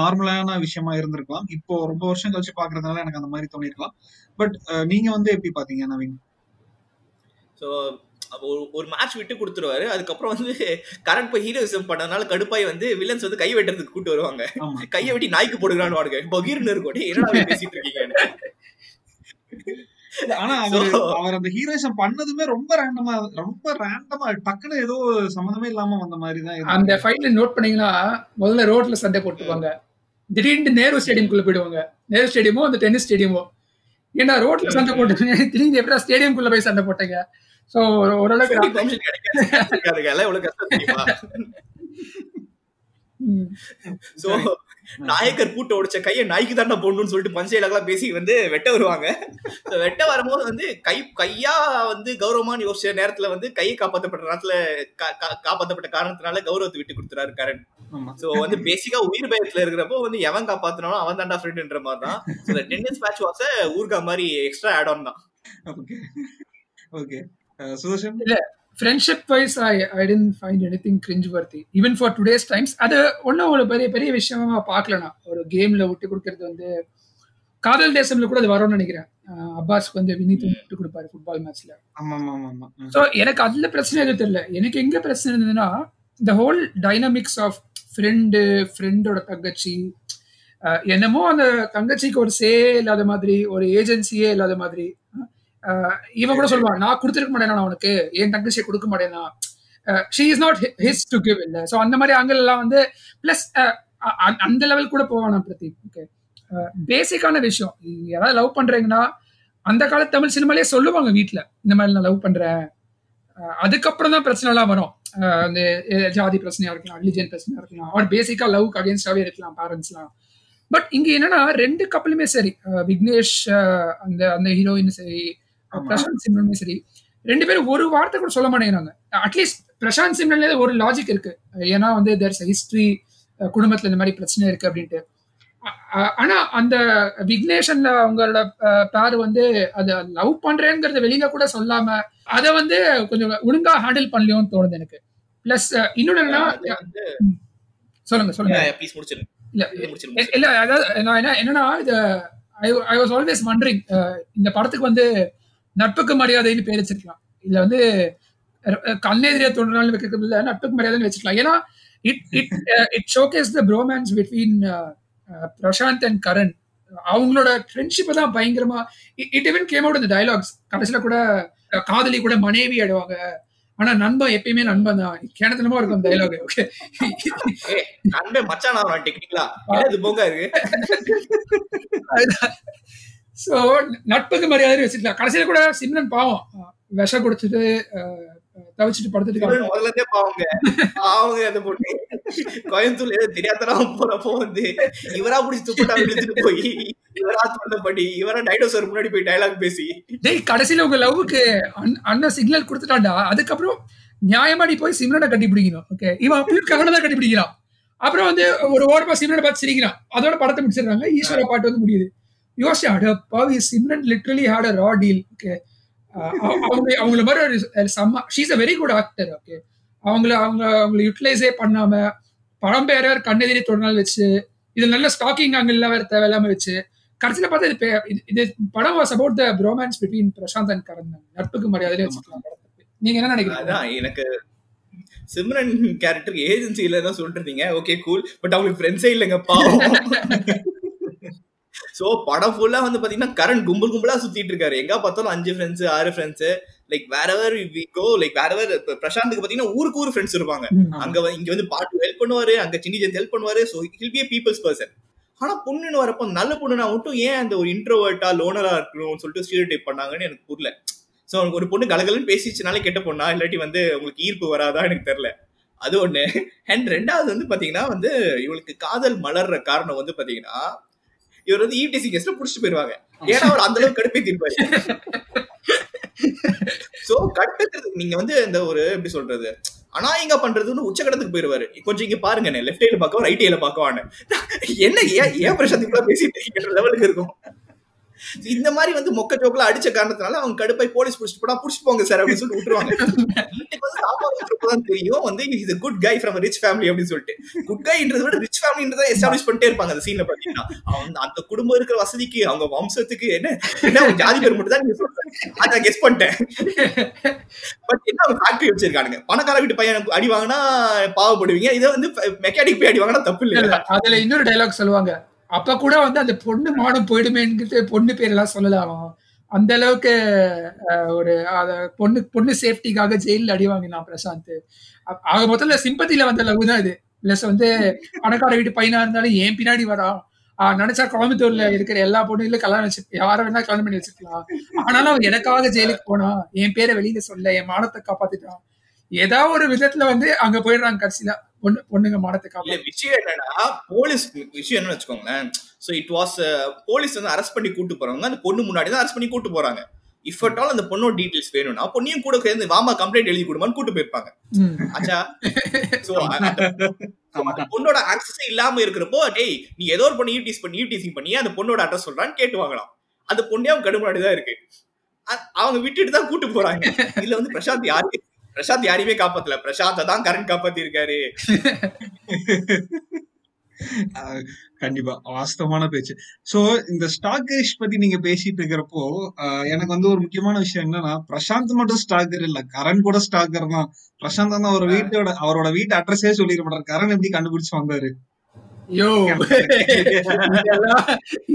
நார்மலான விஷயமா இருந்திருக்கலாம். இப்போ ரொம்ப வருஷம் கழிச்சு பாக்குறதுனால எனக்கு அந்த மாதிரி தோணிருக்கலாம். பட் நீங்க வந்து எப்படி பாத்தீங்க நவீன்? ஒரு மேட்ச் விட்டு கொடுத்துருவாரு, அதுக்கப்புறம் வந்து கரண் போய் ஹீரோயிசம் பண்ணதுனால கடுப்பாய் வந்து வில்லன்ஸ் வந்து கை வெட்டுறதுக்கு கூட்டு வருவாங்க. கையை வெட்டி நாய்க்கு போடுகிறான்னு வாடுங்க பகீர்னு இருக்கும். என்ன பேசிட்டு இருக்கீங்க? ஆனா அவர் அந்த ஹீரோயிசம் பண்ணதுமே ரொம்ப ரேண்டமா டக்குன்னு ஏதோ சம்மந்தமே இல்லாம வந்த மாதிரிதான். அந்த ஃபைட்ல நோட் பண்ணீங்கன்னா முதல்ல ரோட்ல சண்டை போட்டுருவாங்க, திடீர்னு நேரு ஸ்டேடியம்குள்ள போயிடுவாங்க. நேரு ஸ்டேடியமோ அந்த டென்னிஸ் ஸ்டேடியமோ, ஏன்னா ரோட்ல சண்டை போட்டு திடீர்னு எப்படா ஸ்டேடியம்குள்ள போய் சண்டை போட்டாங்க. சோ ஓரளவுக்கு நாயக்கர் பூட்ட உடைச்ச கையை நாய்க்கு தாண்டா போடணும்னு சொல்லிட்டு பஞ்சையெல்லாம் பேசி வந்து வெட்ட வருவாங்க. வெட்ட வரும்போது வந்து கையா வந்து கௌரவமான யோசிச்ச நேரத்துல வந்து கையை காப்பாற்றப்பட்ட காரணத்தினால கௌரவத்தை விட்டு கொடுத்துறாரு கரண். சோ வந்து பேசிக்கா உயிர் பயத்துல இருக்கிறப்போ வந்து எவன் காப்பாத்தினாலும் அவன் தாண்டா ஃப்ரெண்ட்ன்ற மாதிரி தான். டென்னிஸ் மேட்ச் வாச ஊர்கா மாதிரி எக்ஸ்ட்ரா ஆட் ஆன் தான். Okay. Sudarshan? Yeah. Friendship wise, I didn't find anything cringeworthy. Even for today's times, பெரிய விஷயமா பார்க்கலாம். ஒரு கேம்ல விட்டு கொடுக்கறது வந்து காதல் தேசம்ல கூட அது வரும்னு நினைக்கிறேன். அப்பாஸ்க்கு வந்து வினீத் விட்டு கொடுப்பாரு ஃபுட்பால் மேட்ச்ல. ஸோ எனக்கு அதுல பிரச்சனை எதுவும் தெரியல. எனக்கு எங்க பிரச்சனை இருந்ததுன்னா, இந்த ஹோல் டைனமிக்ஸ் ஆஃப் ஃப்ரெண்டோட தங்கச்சி, என்னமோ அந்த தங்கச்சிக்கு ஒரு சே இல்லாத மாதிரி, ஒரு ஏஜென்சியே இல்லாத மாதிரி. இவன் கூட சொல்லுவான், நான் கொடுத்துருக்க மாட்டேனா அவனுக்கு, என் தங்கச்சியை கொடுக்க மாட்டேனா, she is not his to give இல்ல. ஸோ அந்த மாதிரி ஆங்கிள் எல்லாம் வந்து பிளஸ் அந்த லெவல் கூட போவானா பிரதீப். ஓகே, பேசிக்கான விஷயம், யாராவது லவ் பண்றீங்கன்னா அந்த காலத்து தமிழ் சினிமாலே சொல்லுவாங்க வீட்டுல, இந்த மாதிரி நான் லவ் பண்றேன். அதுக்கப்புறம் தான் பிரச்சனை எல்லாம் வரும், அந்த ஜாதி பிரச்சனையா இருக்கலாம், ரிலிஜியன் பிரச்சனையா இருக்கலாம், ஆர் பேசிக்கா லவ்க்கு அகேன்ஸ்டாவே இருக்கலாம் பேரண்ட்ஸ்லாம். பட் இங்க என்னன்னா ரெண்டு கப்பலுமே சரி, விக்னேஷ் அந்த அந்த ஹீரோயின் சரி, பிரசாந்த் சிம்ரனுமே சரி, ரெண்டு பேரும் ஒரு வார்த்தை கூட சொல்ல மாட்டேங்கிறாங்க. அட்லீஸ்ட் பிரசாந்த் சிம்ரன்ல ஒரு லாஜிக் இருக்கு, ஏன்னா வந்து தேர்ஸ் ஹிஸ்டரி, குடும்பத்துல இந்த மாதிரி பிரச்சனை இருக்கு அப்படின்ட்டு. ஆனா அந்த விக்னேஷன்ல அவங்களோட பேர் வந்து அதை லவ் பண்றேங்கிறத வெளியில கூட சொல்லாம அதை வந்து கொஞ்சம் ஒழுங்கா ஹேண்டில் பண்ணலையோன்னு தோணுது எனக்கு. பிளஸ் இன்னொன்னு என்னன்னா, சொல்லுங்க சொல்லுங்க. இல்ல அதாவது என்னன்னா இது ஐ வாஸ் ஆல்வேஸ் வண்டரிங், இந்த படத்துக்கு வந்து நட்புக்கு மரியாதைன்னு பேர் வச்சிருக்கலாம், இல்ல வந்து கண்ணெதிரியா தோன்றுனாலும் வைக்கிறதுல நட்புக்கு மரியாதைன்னு வச்சிருக்கலாம். ஏன்னா it it it showcase the bromance between Prashanth and Karan. அவங்களோட ஃப்ரெண்ட்ஷிப்பை தான் பயங்கரமா இட் இவன் கேம் அவுட் இந்த டயலாக்ஸ். கடைசியில கூட காதலி கூட மனைவி ஆடுவாங்க, ஆனா நண்பன் எப்பயுமே நண்பன் தான். கேணத்தனமா இருக்கும் டயலாக். ஓகே, நண்பே மச்சான் ஆவறான் டெக்னிக்கலா, இது போங்க இருக்கு. சோ நட்புக்கு மரியாதை வச்சுக்கலாம். கடைசியில கூட சிம்ரன் பாவம் விஷம் குடிச்சிட்டு தவிச்சிட்டு படுத்துட்டு பாவங்க அவங்க அதை போட்டு கோயம்புத்தூர்ல ஏதோ தெரியாதலாம் போறப்போ வந்து இவரா பிடிச்சி துப்பட்டா விழுந்துட்டு போய் இவரா தோண்டபடி இவரா டைனோசர் முன்னாடி போய் டயலாக் பேசி, டேய் கடைசியில உங்க லவ்வுக்கு அண்ணன் சிக்னல் கொடுத்துட்டாண்டா, அதுக்கப்புறம் நியாயமாடி போய் சிம்ரனை கட்டிப்பிடிக்கணும். ஓகே, இவன் அப்படியும் கவனதான் கட்டிப்பிடிக்கிறான். அப்புறம் வந்து ஒரு ஓரமா சிம்ரனை பார்த்து சிரிக்கிறான், அதோட படத்தை முடிச்சிடுறாங்க. ஈஸ்வர பாட்டு வந்து முடியுது. யோசிச்சா அடப்பாவி, Simran literally had a raw deal. Okay, அவங்க அவங்கள மாதிரி ஒரு சம்மா, she is a very good actor. Okay, அவங்கள அவங்க அவங்களை யூட்டிலைஸே பண்ணாம பழம்பெயர் கண்ணெதிரி தொடர்நாள் வச்சு, இதுல நல்ல ஸ்டாக்கிங் ஆங்கிள்லாம் வேற தேவையில்லாம வச்சு, கடைசியில பார்த்தா இது படம் was about the bromance between Prashanth and Karan. நட்புக்கு மரியாதையில வச்சுக்கலாம். நீங்க என்ன நினைக்கிறீங்க? எனக்கு சிம்ரன் கேரக்டர் ஏஜென்சி இல்லதான் சொல்லிட்டு இருந்தீங்க. ஓகே கூல், பட் அவங்களுக்கு ஃப்ரெண்ட்ஸே இல்லைங்க பாவம். சோ படம் ஃபுல்லா வந்து பாத்தீங்கன்னா கரண் கும்பல் கும்பலா சுத்திட்டு இருக்காரு, எங்க பார்த்தாலும் 5 friends 6 friends. Like wherever we go, like wherever பிரசாந்துக்கு பாத்தீங்கன்னா ஊருக்கு ஊர் ஃப்ரெண்ட்ஸ் இருப்பாங்க. அங்க இங்க வந்து பாட்டு ஹெல்ப் பண்ணுவாரு, அங்க சின்னி ஜெயந்த் ஹெல்ப் பண்ணுவாரு. So he'll be a people's person. ஆனா பொண்ணுன்னு வரப்போ நல்ல பொண்ணுனா மட்டும் ஏன் அந்த ஒரு இன்ட்ரோவர்ட்டா லோனரா இருக்கணும்னு சொல்லிட்டு ஸ்டீரியோடைப் பண்ணாங்கன்னு எனக்கு புரியல. சோ அவனுக்கு ஒரு பொண்ணு கலகலன்னு பேசிச்சுனாலே கெட்ட பொண்ணா, இல்லாட்டி வந்து உங்களுக்கு ஈர்ப்பு வராதா எனக்கு தெரியல. அது ஒண்ணு. அண்ட் ரெண்டாவது வந்து பாத்தீங்கன்னா வந்து இவளுக்கு காதல் மலர்ற காரணம் வந்து பாத்தீங்கன்னா இவர் வந்து ஈடிசி கேஸ்ல புடிச்சிட்டு போயிருவாங்க, ஏன்னா அவர் அந்த அளவுக்கு கடுப்பேத்திருப்பாரு. சோ கடுப்பேத்துறதுக்கு நீங்க வந்து இந்த ஒரு எப்படி சொல்றது அநாயங்க பண்றதுன்னு உச்சகடத்துக்கு போயிருவாரு. கொஞ்சம் இங்க பாருங்க, லெப்ட் ஹேல பாக்கவா ரைட் ஹேல பாக்கவான்னு என்ன ஏன் பிரசாந்த் கூட பேசிட்டு இருக்கற லெவலுக்கு இருக்கும். இந்த மாதிரி வந்து மொக்க ஜோக்கெல்லாம் அடிச்ச காரணத்தினால அவங்க கடுப்பை போலீஸ் புடிச்சிட்டு போனா புடிச்சு போங்க சார் அப்படின்னு சொல்லிட்டு விட்டுருவாங்க. சாப்பாடுதான் தெரியும் வந்து is good guy from rich family அப்படின்னு சொல்லிட்டு. குட் கைன்றத விட ரிச் ஃபேமிலின்றதை எஸ்டாப்ளிஷ் பண்ணிட்டே இருப்பாங்க அந்த சீன்ல பாத்தீங்கன்னா. அந்த குடும்பம் இருக்கிற வசதிக்கு அவங்க வம்சத்துக்கு என்ன ஜாதி பேர் மட்டும் தான் நீங்க சொல்றாங்க, அதான் கெஸ் பண்ணிட்டேன். பட் என்ன அவங்க ஃபேக்டரி வச்சிருக்கானுங்க, பணக்கார வீட்டு பையன் அடி வாங்கினா பாவப்படுவீங்க, இதை வந்து மெக்கானிக் போய் அடி வாங்கினா தப்பு இல்ல. அதுல இன்னொரு டைலாக் சொல்லுவாங்க, அப்ப கூட வந்து அந்த பொண்ணு மானம் போயிடுமேன்னு பொண்ணு பேர் எல்லாம் சொல்லலாம், அந்த அளவுக்கு ஒரு பொண்ணு பொண்ணு சேஃப்டிக்காக ஜெயில அடி வாங்கினான் பிரசாந்த். ஆக மொத்தம்ல சிம்பத்தில வந்த லவ் தான் இது. பிளஸ் வந்து பணக்கார வீட்டு பையனா இருந்தாலும் ஏன் பின்னாடி வரான், நினைச்சா கோயம்புத்தூர்ல இருக்கிற எல்லா பொண்ணுகளும் கல்யாணம் வச்சு யாரை வேணா கல்யாணம் பண்ணி வச்சுக்கலாம், ஆனாலும் அவன் எனக்காக ஜெயிலுக்கு போனான், என் பேரை வெளியில சொல்ல, என் மானத்தை காப்பாத்திட்டான். ஏதாவது ஒரு விதத்துல வந்து அங்க போயிடுறாங்க கடைசியில பொண்ணுங்க மாடத்துக்காக. விஷயம் என்னன்னா போலீஸ் விஷயம் என்னன்னு வச்சுக்கோங்களேன். சோ இட் வாஸ் போலீஸ் வந்து அரெஸ்ட் பண்ணி கூட்டு போறவங்க அந்த பொண்ணு முன்னாடி தான் அரெஸ்ட் பண்ணி கூட்டு போறாங்க. இஃப் அட் ஆல் அந்த பொண்ணோட டீடைல்ஸ் வேணும்னா பொண்ணையும் கூட சேர்ந்து வாமா கம்ப்ளைண்ட் எழுதி கொடுமான்னு கூட்டு போயிருப்பாங்க. பொண்ணோட ஆக்சஸே இல்லாம இருக்கிறப்போ டேய் நீ ஏதோ ஒரு பொண்ணு யூடிஸ் பண்ணி யூடிசிங் பண்ணி அந்த பொண்ணோட அட்ரஸ் சொல்றான்னு கேட்டு வாங்கலாம். அந்த பொண்ணே அவங்க கடுமாடிதான் இருக்கு, அவங்க விட்டுட்டு தான் கூட்டு போறாங்க. இதுல வந்து பிரசாந்த் யாரையுமே காப்பாத்தல, பிரசாந்த தான் கரண் காப்பாத்தி இருக்காரு. கண்டிப்பா வாஸ்தவமான பேச்சு. சோ இந்த ஸ்டாக்கரிஷ் பத்தி நீங்க பேசிட்டு இருக்கிறப்போ எனக்கு வந்து ஒரு முக்கியமான விஷயம் என்னன்னா, பிரசாந்த் மட்டும் ஸ்டாக்கர் இல்ல, கரண் கூட ஸ்டாக்கர் தான். பிரசாந்த் தான் அவரோட வீட்டோட அவரோட வீட்டு அட்ரஸே சொல்லிருப்பாரு, கரண் எப்படி கண்டுபிடிச்சு வந்தாரு? யோ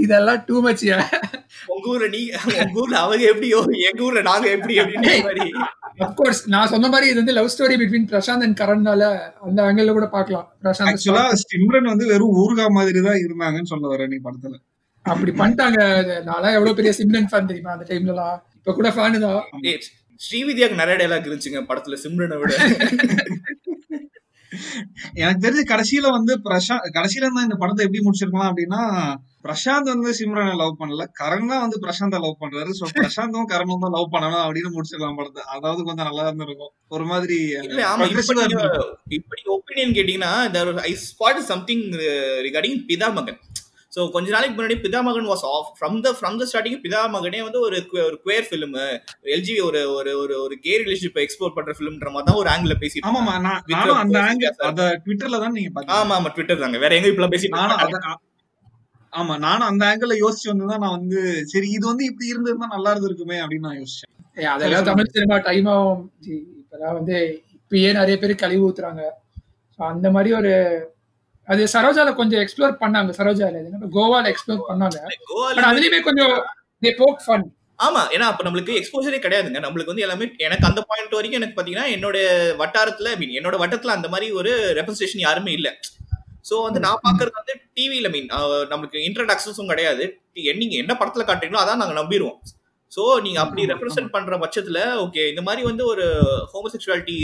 இதெல்லாம் டூ மச்சியா. உங்க ஊர்ல நீ உங்க ஊர்ல அவங்க எப்படியோ எங்க ஊர்ல நாங்க எப்படி அப்படின்னு. அப்கோர்ஸ் நான் சொன்ன மாதிரி இது வந்து love story between Prashanth and கரண்னால அந்த ஆங்கிள் கூட பாக்கலாம். பிரசாந்த் சிம்ரன் வந்து வெறும் ஊர்கா மாதிரி தான் இருந்தாங்கன்னு சொல்ல வர நீ படத்துல அப்படி பண்ணிட்டாங்க. நான்லாம் எவ்வளவு பெரிய சிம்ரன் ஃபேன் தெரியுமா அந்த டைம்லலாம், இப்ப கூட ஃபேனு தான். ஸ்ரீவித்யாக்கு நிறைய டைலாக் இருந்துச்சுங்க படத்துல சிம்ரனை விட. எனக்கு தெரிஞ்ச கடைசியில வந்து கடைசியில தான் இந்த படத்தை எப்படி முடிச்சிருக்கலாம் அப்படின்னா, பிரசாந்த் வந்து சிம்ரனை லவ் பண்ணல, கரண் தான் வந்து பிரசாந்த லவ் பண்றாரு. சோ பிரசாந்தும் கரணும் தான் லவ் பண்ணணும் அப்படின்னு முடிச்சிருக்கலாம் படத்தை. அதாவது கொஞ்சம் நல்லா இருந்திருக்கும் ஒரு மாதிரி. இப்படி ஒப்பீனியன் கேட்டீங்கன்னா I spot something regarding Pithamagan. So கொஞ்ச நாளைக்கு முன்னாடி Pithamagan was off from the starting. பிதாமகனே வந்து ஒரு குயர் ஃபிலிம், எல்ஜி ஒரு ஒரு ஒரு ஒரு கே ரிலேஷன்ஷிப்பை எக்ஸ்ப்ளோர் பண்ற ஃபிலிம்ன்ற மாதிரி தான் ஒரு ஆங்கிள் பேசிட்டு. ஆமா ட்விட்டர் தாங்க, வேற எங்க இப்பெல்லாம் பேசிட்டு. ஆமா நானும் அந்த ஆங்கிள் யோசிச்சு வந்துதான் நான் வந்து சரி இது வந்து இப்படி இருந்ததுன்னா நல்லா இருந்திருக்குமே அப்படின்னு நான் யோசிச்சேன். அதெல்லாம் தமிழ் சினிமா டைம் ஆகும். இப்பெல்லாம் வந்து இப்பயே நிறைய பேர் கழிவு ஊத்துறாங்க. அந்த மாதிரி ஒரு அது சரோஜால கொஞ்சம் எக்ஸ்ப்ளோர் பண்ணாங்க. சரோஜால கோவால எக்ஸ்ப்ளோர் பண்ணாங்க. அதுலயுமே கொஞ்சம் ஆமா, ஏன்னா அப்ப நம்மளுக்கு எக்ஸ்போசரே கிடையாதுங்க. நம்மளுக்கு வந்து எல்லாமே எனக்கு அந்த பாயிண்ட் வரைக்கும் எனக்கு பாத்தீங்கன்னா என்னோட வட்டாரத்துல என்னோட வட்டத்துல அந்த மாதிரி ஒரு ரெப்ரசன்டேஷன் யாருமே இல்ல. சோ வந்து நான் பாக்குறது வந்து டிவில நம்மளுக்கு இன்ட்ரோடக்ஷன்ஸும் கிடையாது. நீங்க என்ன படத்துல காட்டுறீங்களோ அதான் நாங்க நம்பிடுவோம். சோ நீங்க அப்படி ரெப்ரசென்ட் பண்ற பட்சத்துல ஓகே இந்த மாதிரி வந்து ஒரு ஹோமோசெக்சுவாலிட்டி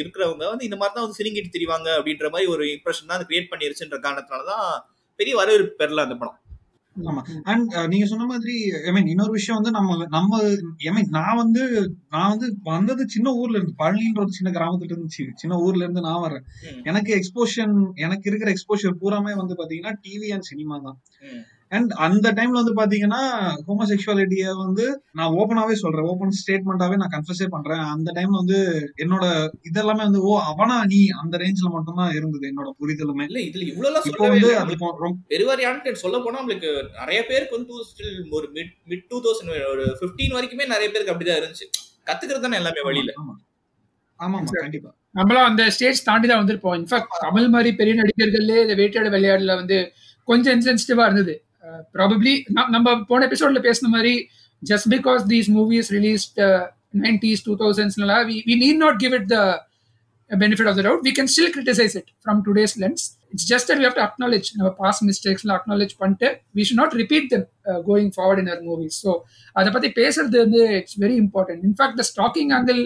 இருக்கிறவங்க வந்து இந்த மாதிரி தான் வந்து சிரிங்கிட்டு தெரிவாங்க அப்படின்ற மாதிரி ஒரு இம்ப்ரெஷன் தான் கிரியேட் பண்ணிருச்சுன்ற காரணத்தினாலதான் பெரிய வரவேற்பு பெறல அந்த படம். ஆமா, அண்ட் நீங்க சொன்ன மாதிரி இன்னொரு விஷயம் வந்து நம்ம நான் வந்து வந்தது சின்ன ஊர்ல இருந்து, பழனின்ற ஒரு சின்ன கிராமத்துல இருந்து சின்ன ஊர்ல இருந்து நான் வர்றேன். எனக்கு இருக்கிற எக்ஸ்போஷர் பூராமே வந்து பாத்தீங்கன்னா டிவி அண்ட் சினிமா தான். அண்ட் அந்த டைம்ல வந்து பாத்தீங்கன்னா ஹோமோசெக்சுவாலிட்டியை வந்து நான் ஓப்பனாவே சொல்றேன், ஓப்பன் ஸ்டேட்மெண்டாவே நான் கன்ஃபஸே பண்றேன். அந்த டைம்ல வந்து என்னோட இதெல்லாமே வந்து அவனா நீ அந்த ரேஞ்ச்ல மட்டும்தான் இருந்தது என்னோட புரிதலுமே. இல்ல இதுல இவ்வளவு இப்போ வந்து அது பெருவாரியான சொல்ல போனா நம்மளுக்கு நிறைய பேருக்கு வந்து ஒரு மிட் 2015 வரைக்குமே நிறைய பேருக்கு அப்படிதான் இருந்துச்சு. கத்துக்கிறது தானே எல்லாமே வழியில. ஆமாமா கண்டிப்பா நம்மளாம் அந்த ஸ்டேஜ் தாண்டிதான் வந்துருப்போம். இன்ஃபேக்ட் தமிழ் மாதிரி பெரிய நடிகர்கள்லயே இந்த வேட்டையாட விளையாடுல வந்து கொஞ்சம் இன்சென்சிட்டிவா இருந்தது. Probably நம்ம போன எபிசோட்ல பேசின மாதிரி just because these movies released 90s 2000s we need not give it the benefit of the doubt. We can still criticize it from today's lens. It's just that we have to acknowledge our past mistakes la acknowledge பண்ணிட்டு we should not repeat them going forward in our movies. So அத பத்தி பேசுறது வந்து it's very important. In fact the stalking angle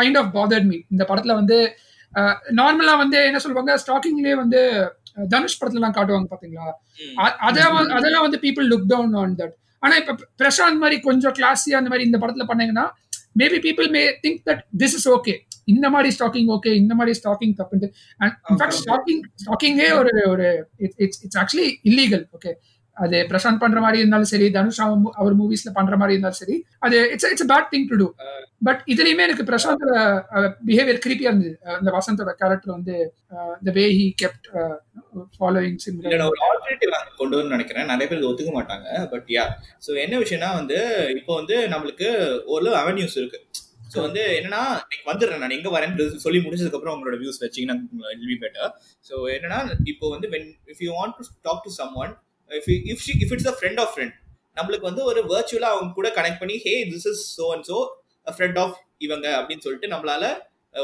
kind of bothered me. இந்த படத்துல வந்து நார்மலா வந்து என்ன சொல்வாங்க, ஸ்டாக்கிங்லயே வந்து தனுஷ் படத்துல எல்லாம் காட்டுவாங்க பாத்தீங்களா, அதெல்லாம் வந்து people look down on that. ஆனா இப்ப பிரசாந்த் மாதிரி கொஞ்சம் கிளாஸியா அந்த மாதிரி இந்த படத்துல பண்ணீங்கன்னா maybe people may think that this is okay. இந்த மாதிரி ஸ்டாக்கிங் ஓகே, இந்த மாதிரி ஸ்டாக்கிங் தப்புன்னு. அண்ட் இன்ஃபேக்ட் ஸ்டாக்கிங்கே ஒரு ஒரு இட்ஸ் ஆக்சுவலி இல்லீகல். ஓகே அது பிரசாந்த் பண்ற மாதிரி இருந்தாலும் சரி, தனுஷ் அவர் மூவிஸ்ல பண்ற மாதிரி இருந்தாலும் சரி, அது it's a bad thing to do. But இதுலயுமே எனக்கு பிரசாந்தோட பிஹேவியர் கிரீப்பியா இருந்தது. அந்த வசந்தோட கேரக்டர் வந்து the way he kept following similar கொண்டு வந்து நினைக்கிறேன் நிறைய பேர் ஒத்துக்க மாட்டாங்க. பட் யா சோ என்ன விஷயம்னா வந்து இப்போ வந்து நம்மளுக்கு ஒரு அவென்யூஸ் இருக்கு. சோ வந்து என்னன்னா வந்துடுறேன் நான் எங்க வரேன்னு சொல்லி முடிச்சதுக்கு அப்புறம் உங்களோட வியூஸ் வச்சீங்கன்னா. சோ என்னன்னா இப்போ வந்து if you want to talk to someone if it's a friend of friend நம்மளுக்கு வந்து ஒரு virtually அவங்க கூட கனெக்ட் பண்ணி hey this is so and so a friend of இவங்க அப்படினு சொல்லிட்டு நம்மளால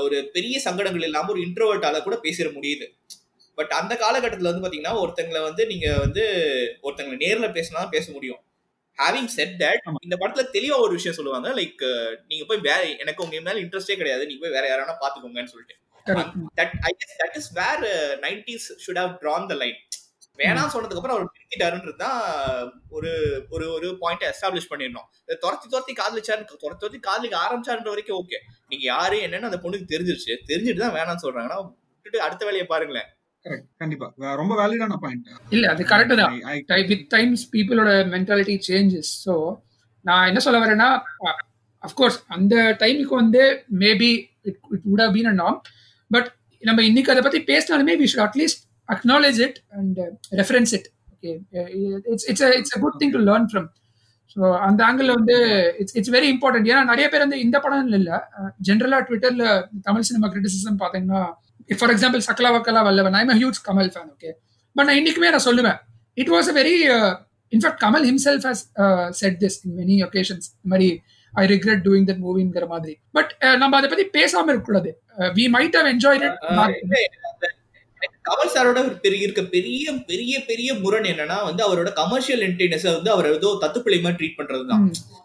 ஒரு பெரிய சங்கடங்கள் இல்லாம ஒரு இன்ட்ரோவர்ட்டால கூட பேசிர முடியுது. பட் அந்த காலகட்டத்துல வந்து பாத்தீங்கன்னா ஒருத்தங்களை நேர்ல பேசினா தான் பேச முடியும். having said that இந்த படத்துல தெளிவா ஒரு விஷயம் சொல்லுவாங்க, லைக் நீங்க போய் வேற எனக்கு உங்க மேல இன்ட்ரஸ்டே கிடையாது, நீங்க போய் வேற யாராவது பாத்துக்கோங்கன்னு சொல்லிட்டு. that is where 90s should have drawn the line. வேணா சொன்னதுக்கு அப்புறம் அவர் பிரித்திட்டாருன்றதுதான் ஒரு ஒரு ஒரு பாயிண்ட் எஸ்டாப்ளிஷ் பண்ணிடணும். துரத்தி காதலிக்க ஆரம்பிச்சாருன்ற வரைக்கும் ஓகே, நீங்க யாரு என்னன்னு அந்த பொண்ணுக்கு தெரிஞ்சுட்டு தான் வேணான்னு சொல்றாங்கன்னா விட்டுட்டு அடுத்த வேலையை பாருங்களேன். கண்டிப்பா ரொம்ப வேலிடான பாயிண்ட் இல்ல, அது கரெக்ட் தான். வித் டைம்ஸ் பீப்புளோட மென்டாலிட்டி சேஞ்சஸ். சோ நான் என்ன சொல்ல வரேன்னா அஃப்கோர்ஸ் அந்த டைமுக்கு வந்து maybe it would have been a norm. But நம்ம இன்னைக்கு அதை பத்தி பேசினாலுமே we should at least acknowledge it and reference it. Okay, it's a good thing to learn from. So and the angle on the it's very important. ஏன்னா நிறைய பேர் வந்து இந்த படம் இல்ல ஜெனரலா ட்விட்டர்ல தமிழ் சினிமா கிரிட்டிசிசம் பாத்தீங்கன்னா for example Sakalakala Vallavan, I am a huge Kamal fan. Okay, but நான் இன்னைக்குமே நான் சொல்லுவேன், it was a very in fact Kamal himself has said this in many occasions, இந்த மாதிரி ஐ ரிக்ரெட் டூயிங் தட் மூவிங்கிற மாதிரி. பட் நம்ம அதை பத்தி பேசாம இருக்கக்கூடாது. We might have enjoyed it. Kamal சாரோட இருக்க பெரிய பெரிய பெரிய முரண் என்னன்னா வந்து அவரோட கமர்ஷியல் என்டர்டெய்னர்ஸை வந்து அவர் ஏதோ தத்துப்பிள்ளை மாதிரி ட்ரீட் பண்றதுதான்.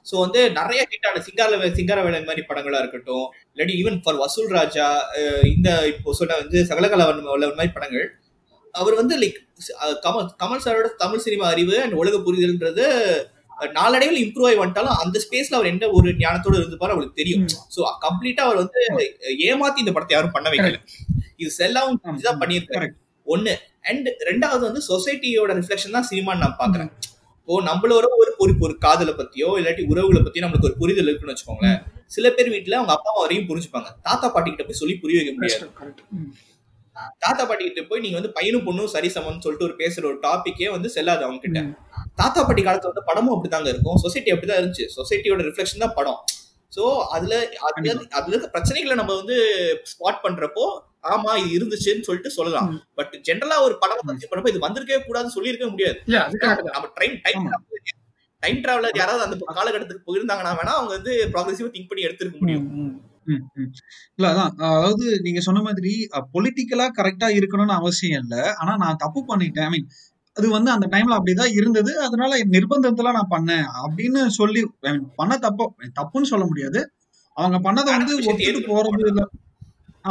சோ வந்து நிறைய ஹிட்டான சிங்காரவேலை மாதிரி படங்களா இருக்கட்டும், இல்லாட்டி ஈவன் ஃபார் வசூல் ராஜா, இந்த இப்போ சொன்ன வந்து சகலகலாவன் மாதிரி படங்கள், அவர் வந்து லைக் கமல் சாரோட தமிழ் சினிமா அறிவு அண்ட் உலக புரிதல்ன்றது நாளடைவில் இம்ப்ரூவ் ஆகி வந்துட்டாலும் அந்த ஸ்பேஸ்ல அவர் என்ன ஒரு ஞானத்தோடு இருந்துப்பாரு அவருக்கு தெரியும். சோ கம்ப்ளீட்டா அவர் வந்து ஏமாத்தி இந்த படத்தை யாரும் பண்ண வைக்கல. இது செல்லாவும் பண்ணியிருக்காரு ஒண்ணு. அண்ட் ரெண்டாவது வந்து சொசைட்டியோட ரிஃப்ளெக்ஷன் தான் சினிமான்னு நான் பாக்குறேன். இப்போ நம்மளோட ஒரு காதலை பத்தியோ இல்லாட்டி உறவுகளை பத்தியோ நம்மளுக்கு ஒரு புரிதல் இருக்குன்னு வச்சுக்கோங்களேன். சில பேர் வீட்டுல அவங்க அப்பா அம்மா வரையும் புரிஞ்சுப்பாங்க, தாத்தா பாட்டி கிட்ட போய் சொல்லி புரிய வைக்க முடியாது. தாத்தா பாட்டி கிட்ட போய் நீங்க வந்து பையனும் பொண்ணும் சரி சமம்னு சொல்லிட்டு ஒரு பேசுற ஒரு டாபிக்கே வந்து செல்லாது அவங்க கிட்ட. தாத்தா பாட்டி காலத்துல வந்து படமும் அப்படித்தாங்க இருக்கும், சொசைட்டி அப்படிதான் இருந்துச்சு, சொசைட்டியோட ரிஃப்ளெக்ஷன் தான் படம். சோ அதுல இருக்க பிரச்சனைகளை நம்ம வந்து ஸ்பாட் பண்றப்போ ஆமா இது இருந்துச்சுன்னு சொல்லிட்டு சொல்லலாம். பட் ஜெனரலா ஒரு படம் பண்றப்ப இது வந்திருக்கவே கூடாதுன்னு சொல்லியிருக்க முடியாது. நம்ம டைம் டிராவலர் யாராவது அந்த காலகட்டத்துக்கு போயிருந்தாங்கன்னா வேணா அவங்க வந்து ப்ராக்ரெசிவா திங்க் பண்ணி எடுத்திருக்க முடியும். இல்ல அதான், அதாவது நீங்க சொன்ன மாதிரி பொலிட்டிக்கலா கரெக்டா இருக்கணும்னு அவசியம் இல்லை. ஆனா நான் தப்பு பண்ணிட்டேன், ஐ மீன் அது வந்து அந்த டைம்ல அப்படிதான் இருந்தது, அதனால நிர்பந்தத்துல நான் பண்ணேன் அப்படின்னு சொல்லி பண்ண தப்புன்னு சொல்ல முடியாது. அவங்க பண்ணதை வந்து ஒத்துட்டு போறது இல்லை.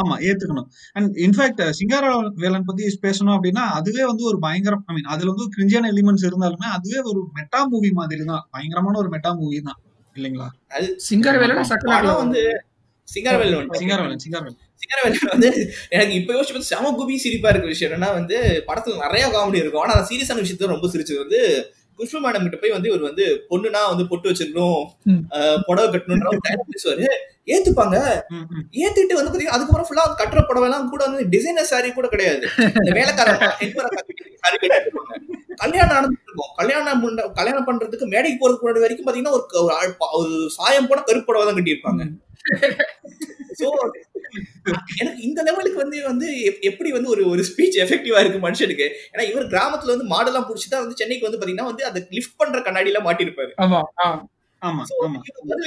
ஆமா, ஏத்துக்கணும். அண்ட் இன்ஃபேக்ட் சிங்காரவேலன் பத்தி பேசணும் அப்படின்னா அதுவே வந்து ஒரு பயங்கரம், ஐ மீன் அதுல வந்து கிரிஞ்சியான எலிமெண்ட்ஸ் இருந்தாலுமே அதுவே ஒரு மெட்டா மூவி மாதிரி தான், பயங்கரமான ஒரு மெட்டா மூவி தான் இல்லைங்களா. அது சிங்காரவேலன் வந்து எனக்கு இப்ப யோசிச்சு பார்த்து செம குபி சிரிப்பா இருக்கிற விஷயம் என்னன்னா வந்து படத்துல நிறைய காமெடி இருக்கும். ஆனா சீரியஸான விஷயத்த ரொம்ப சிரிச்சது வந்து குஷ்பு மேடம் கிட்ட போய் வந்து இவர் வந்து பொண்ணுனா வந்து பொட்டு வச்சிருக்கணும் புடவை கட்டணும் பேசுவாரு, ஏத்துப்பாங்க. ஏத்துட்டு வந்து பாத்தீங்கன்னா அதுக்கப்புறம் ஃபுல்லா கட்டுற புடவை எல்லாம் கூட வந்து டிசைனர் சாரி கூட கிடையாது, இந்த வேலைக்காரன் கல்யாணம் நடந்துருக்கும். கல்யாணம் பண்றதுக்கு மேடைக்கு போறதுக்கு முன்னாடி வரைக்கும் பாத்தீங்கன்னா ஒரு சாயம் போட கருப்பு புடவை தான் கட்டியிருப்பாங்க. எனக்கு இந்த லெவலுக்கு வந்து வந்து எப்படி வந்து ஒரு ஸ்பீச் எஃபெக்டிவா இருக்கு மனுஷனுக்கு. ஏன்னா இவர் கிராமத்துல வந்து மாடெல்லாம் புடிச்சுதான் வந்து சென்னைக்கு வந்து பாத்தீங்கன்னா வந்து அந்த லிஃப்ட் பண்ற கண்ணாடி எல்லாம் மாட்டிருப்பாரு.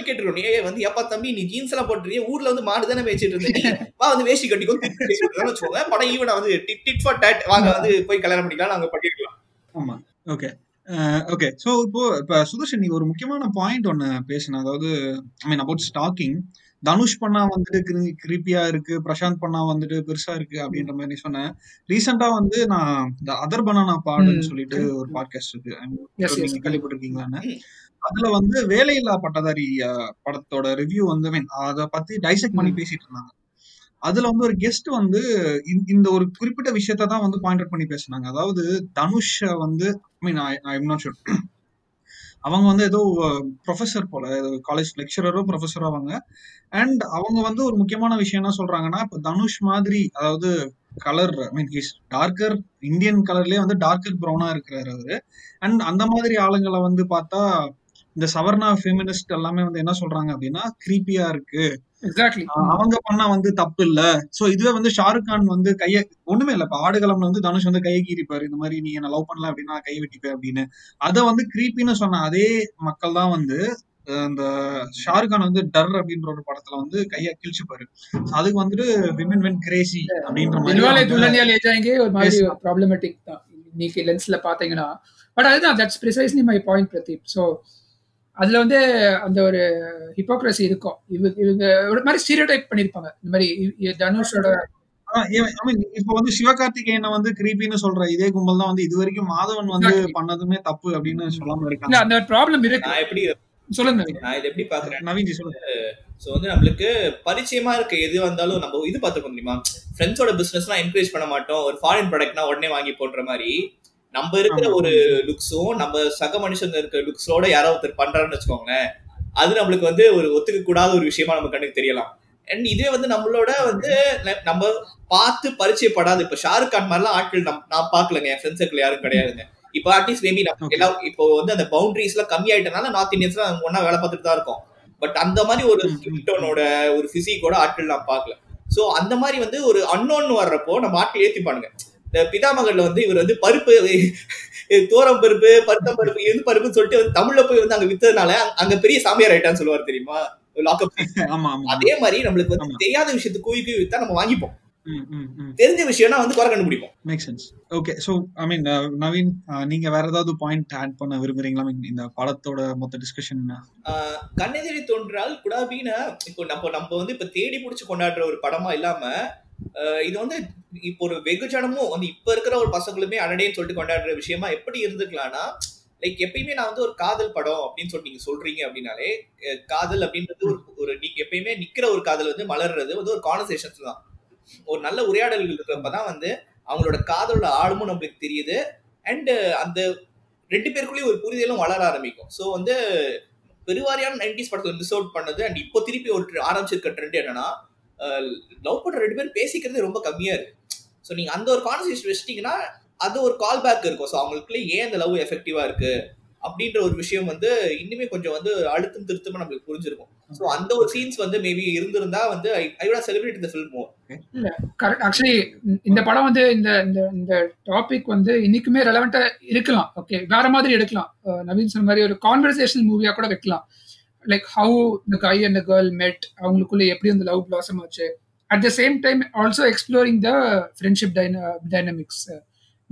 கேட்டுருக்கோம், எப்பா தம்பி நீ ஜீன்ஸ் எல்லாம் போட்டுறிய, ஊர்ல வந்து மாடு தானே வச்சுட்டு இருந்தேன், வேஷ்டி கட்டிக்கோ வச்சுக்கோங்க, படம் ஈவனா வந்து டிட் ஃபார் டாட் வாங்க வந்து போய் கல்யாணம் பண்ணிக்கலாம், நாங்க பண்ணிருக்கலாம். ஆமா, ஓகே ஓகே. ஸோ இப்போ இப்போ சுதர்ஷன் நீ ஒரு முக்கியமான பாயிண்ட் ஒன்று பேசினேன், அதாவது I mean about stalking. Dhanush பண்ணா வந்துட்டு கிரிப்பியா இருக்கு, பிரசாந்த் பண்ணா வந்துட்டு பெருசா இருக்கு அப்படின்ற மாதிரி சொன்னேன். ரீசெண்டா வந்து நான் அதர் பனானா பாடுன்னு சொல்லிட்டு ஒரு பாட்காஸ்ட் இருக்கு, கேள்விப்பட்டிருக்கீங்களான்னு. அதுல வந்து வேலையில்லா பட்டதாரி படத்தோட ரிவ்யூ வந்து அதை பத்தி டைசெக்ட் பண்ணி பேசிட்டு இருந்தாங்க. அதுல வந்து ஒரு கெஸ்ட் வந்து இந்த ஒரு குறிப்பிட்ட விஷயத்தான் வந்து பாயிண்ட் அவுட் பண்ணி பேசினாங்க. அதாவது தனுஷ் வந்து I mean I'm not sure, அவங்க வந்து ஏதோ ப்ரொஃபஸர் போல, காலேஜ் லெக்சரரோ ப்ரொஃபஸரோ அவங்க. அண்ட் அவங்க வந்து ஒரு முக்கியமான விஷயம் என்ன சொல்றாங்கன்னா, இப்போ தனுஷ் மாதிரி அதாவது colour I mean he's darker, Indian கலர்லயே வந்து டார்கர் ப்ரௌனா இருக்கிறாரு அவரு. அண்ட் அந்த மாதிரி ஆளுங்களை வந்து பார்த்தா இந்த சவர்ணா ஃபெமினிஸ்ட் எல்லாமே வந்து என்ன சொல்றாங்க அப்படின்னா கிரீப்பியா இருக்கு, அவங்க பண்ணா வந்து தப்பு இல்ல. சோ இதுவே வந்து ஷாருக் கான் வந்து கைய ஒண்ணுமே இல்ல, இப்ப ஆடுகளம்ல வந்து தனுஷ் வந்து கையை கீறிப்பாரு, இந்த மாதிரி நீ என்ன லவ் பண்ணல அப்படின்னா கை வெட்டிப்பேன் அப்படின்னு. அதை வந்து கிரீப்பின்னு சொன்ன அதே மக்கள் தான் வந்து அந்த ஷாருக் கான் வந்து டர் அப்படின்ற ஒரு படத்துல வந்து கையை கிழிச்சுப்பாரு. அதுக்கு வந்துட்டு விமன் வென் கிரேசி அப்படின்ற மாதிரி இன்னைக்கு லென்ஸ்ல பாத்தீங்கன்னா. பட் அதுதான் that's precisely my point Pradeep. So அதில் வந்து அந்த ஒரு ஹிப்போக்ரஸி இருக்கும், இவங்க ஒரு மாதிரி ஸ்டீரியோடைப் பண்ணியிருப்பாங்க இந்த மாதிரி தனுஷோட. இப்போ வந்து சிவகார்த்திகேயனை வந்து கிரீப்பின்னு சொல்ற இதே கும்பல் தான் வந்து இது வரைக்கும் மாதவன் வந்து பண்ணதுமே தப்பு அப்படின்னு சொல்லாம இருக்காங்க. அந்த ப்ராப்ளம் இருக்கு. எப்படி சொல்லுங்க, நான் இது எப்படி பாக்குறேன் நவீன்ஜி சொல்லுங்க. ஸோ வந்து நம்மளுக்கு பரிச்சயமா இருக்க எது வந்தாலும் நம்ம இது பார்த்துக்க முடியுமா, ஃப்ரெண்ட்ஸோட பிசினஸ்லாம் என்கரேஜ் பண்ண மாட்டோம், ஒரு ஃபாரின் ப்ராடக்ட்னா உடனே வாங்கி போடுற மாதிரி. நம்ம இருக்கிற ஒரு லுக்ஸும் நம்ம சக மனுஷன் இருக்கிற லுக்ஸோட யாரோ ஒருத்தர் பண்றாருன்னு வச்சுக்கோங்களேன், அது நம்மளுக்கு வந்து ஒரு ஒத்துக்க கூடாத ஒரு விஷயமா நம்ம கண்ணுக்கு தெரியலாம். அண்ட் இதே வந்து நம்மளோட வந்து நம்ம பார்த்து பரிச்சயப்படாது. இப்ப ஷாருக் கான் மாதிரிலாம் ஆட்கள் நான் பாக்கலங்க, என் ஃப்ரெண்ட்ஸ் சர்க்கிள் யாரும் கிடையாதுங்க. இப்ப ஆர்டிஸ்ட் மேபி நம்ம எல்லாம் இப்போ வந்து அந்த பவுண்டரிஸ் எல்லாம் கம்மி ஆயிட்டனால நார்த் இந்தியன்ஸ்லாம் ஒன்னா வேலை பார்த்துட்டு தான் இருக்கும். பட் அந்த மாதிரி ஒரு டோனோட ஒரு பிசிக்கோட ஆட்கள் நான் பாக்கல. சோ அந்த மாதிரி வந்து ஒரு அன்னோன் வர்றப்போ நம்ம ஆட்கள் ஏத்திப்பானுங்க. பிதாமகன்ல வந்து இவர் வந்து பருப்பு, தோரம் பருப்பு, பருத்தம் பருப்பு, எது பருப்புன்னு சொல்லிட்டு வந்து தமிழ்ல போய் வந்து அங்க வித்ததுனால அங்க பெரிய சாமியார் ஆயிட்டான்னு சொல்லுவார் தெரியுமா. அதே மாதிரி நம்மளுக்கு வந்து தெரியாத விஷயத்தை குவிக்கு வித்தா நம்ம வாங்கிப்போம், தெரிஞ்ச விஷயம்னா வந்து குறை கண்டுபிடிப்போம். Make sense. Okay, so I mean Naveen, நீங்க வேற ஏதாவது பாயிண்ட் ஆட் பண்ண விரும்புறீங்களா இந்த படத்தோட மொத்த டிஸ்கஷன்? கண்ணெதிரி தோன்றால் குடாபின்னா இப்போ நம்ம வந்து இப்ப தேடி பிடிச்சி கொண்டாடுற ஒரு படமா இல்லாம இது வந்து இப்போ ஒரு வெகுஜனமும் வந்து இப்ப இருக்கிற ஒரு பசங்களுமே அடடேன்னு சொல்லிட்டு கொண்டாடுற விஷயமா எப்படி இருந்துக்கலாம்னா, லைக் எப்பயுமே நான் வந்து ஒரு காதல் படம் அப்படின்னு சொல்லி நீங்க சொல்றீங்க அப்படின்னாலே, காதல் அப்படின்றது ஒரு நீங்க எப்பயுமே நிக்கிற ஒரு காதல் வந்து மலர்றது வந்து ஒரு கான்வர்சேஷன்ஸ் தான், ஒரு நல்ல உரையாடல்கள் இருக்கிறப்பதான் வந்து அவங்களோட காதலோட ஆழமும் நம்மளுக்கு தெரியுது, அண்ட் அந்த ரெண்டு பேருக்குள்ளேயும் ஒரு புரிதலும் வளர ஆரம்பிக்கும். ஸோ வந்து பெருவாரியான 90s படத்தில் மிஸ் அவுட் பண்ணது அண்ட் இப்போ திருப்பி ஒரு ஆரம்பிச்சிருக்க ட்ரெண்ட் என்னன்னா, லவ் பண்ற ரெண்டு பேரும் பேசிக்கிறது ரொம்ப கம்மியா இருக்கு. ஸோ நீங்க அந்த ஒரு கான்வர்சேஷன் வச்சிட்டீங்கன்னா அது ஒரு கால் பேக் இருக்கும். ஸோ அவங்களுக்குள்ளே ஏன் அந்த லவ் எஃபெக்டிவா இருக்கு அப்படின்ற ஒரு விஷயம் வந்து இன்னுமே கொஞ்சம் வந்து அழுத்தம் திருத்தமா நம்மளுக்கு புரிஞ்சிருக்கும். சோ அந்த ஒரு சீன்ஸ் வந்து மேபி இருந்திருந்தா வந்து I would celebrate the film more. இல்ல கரெக்ட். ஆக்சுவலி இந்த படம் வந்து இந்த இந்த டாபிக் வந்து இன்னைக்குமே ரெலவெண்டா இருக்கலாம். ஓகே, வேற மாதிரி எடுக்கலாம். நவீன் சொன்ன மாதிரி ஒரு கான்வர்சேஷனல் மூவியா கூட வைக்கலாம். Like how the guy and the girl met, அவங்களுக்குள்ள எப்படி அந்த லவ் blossom ஆச்சு. At the same time also exploring the friendship dynamics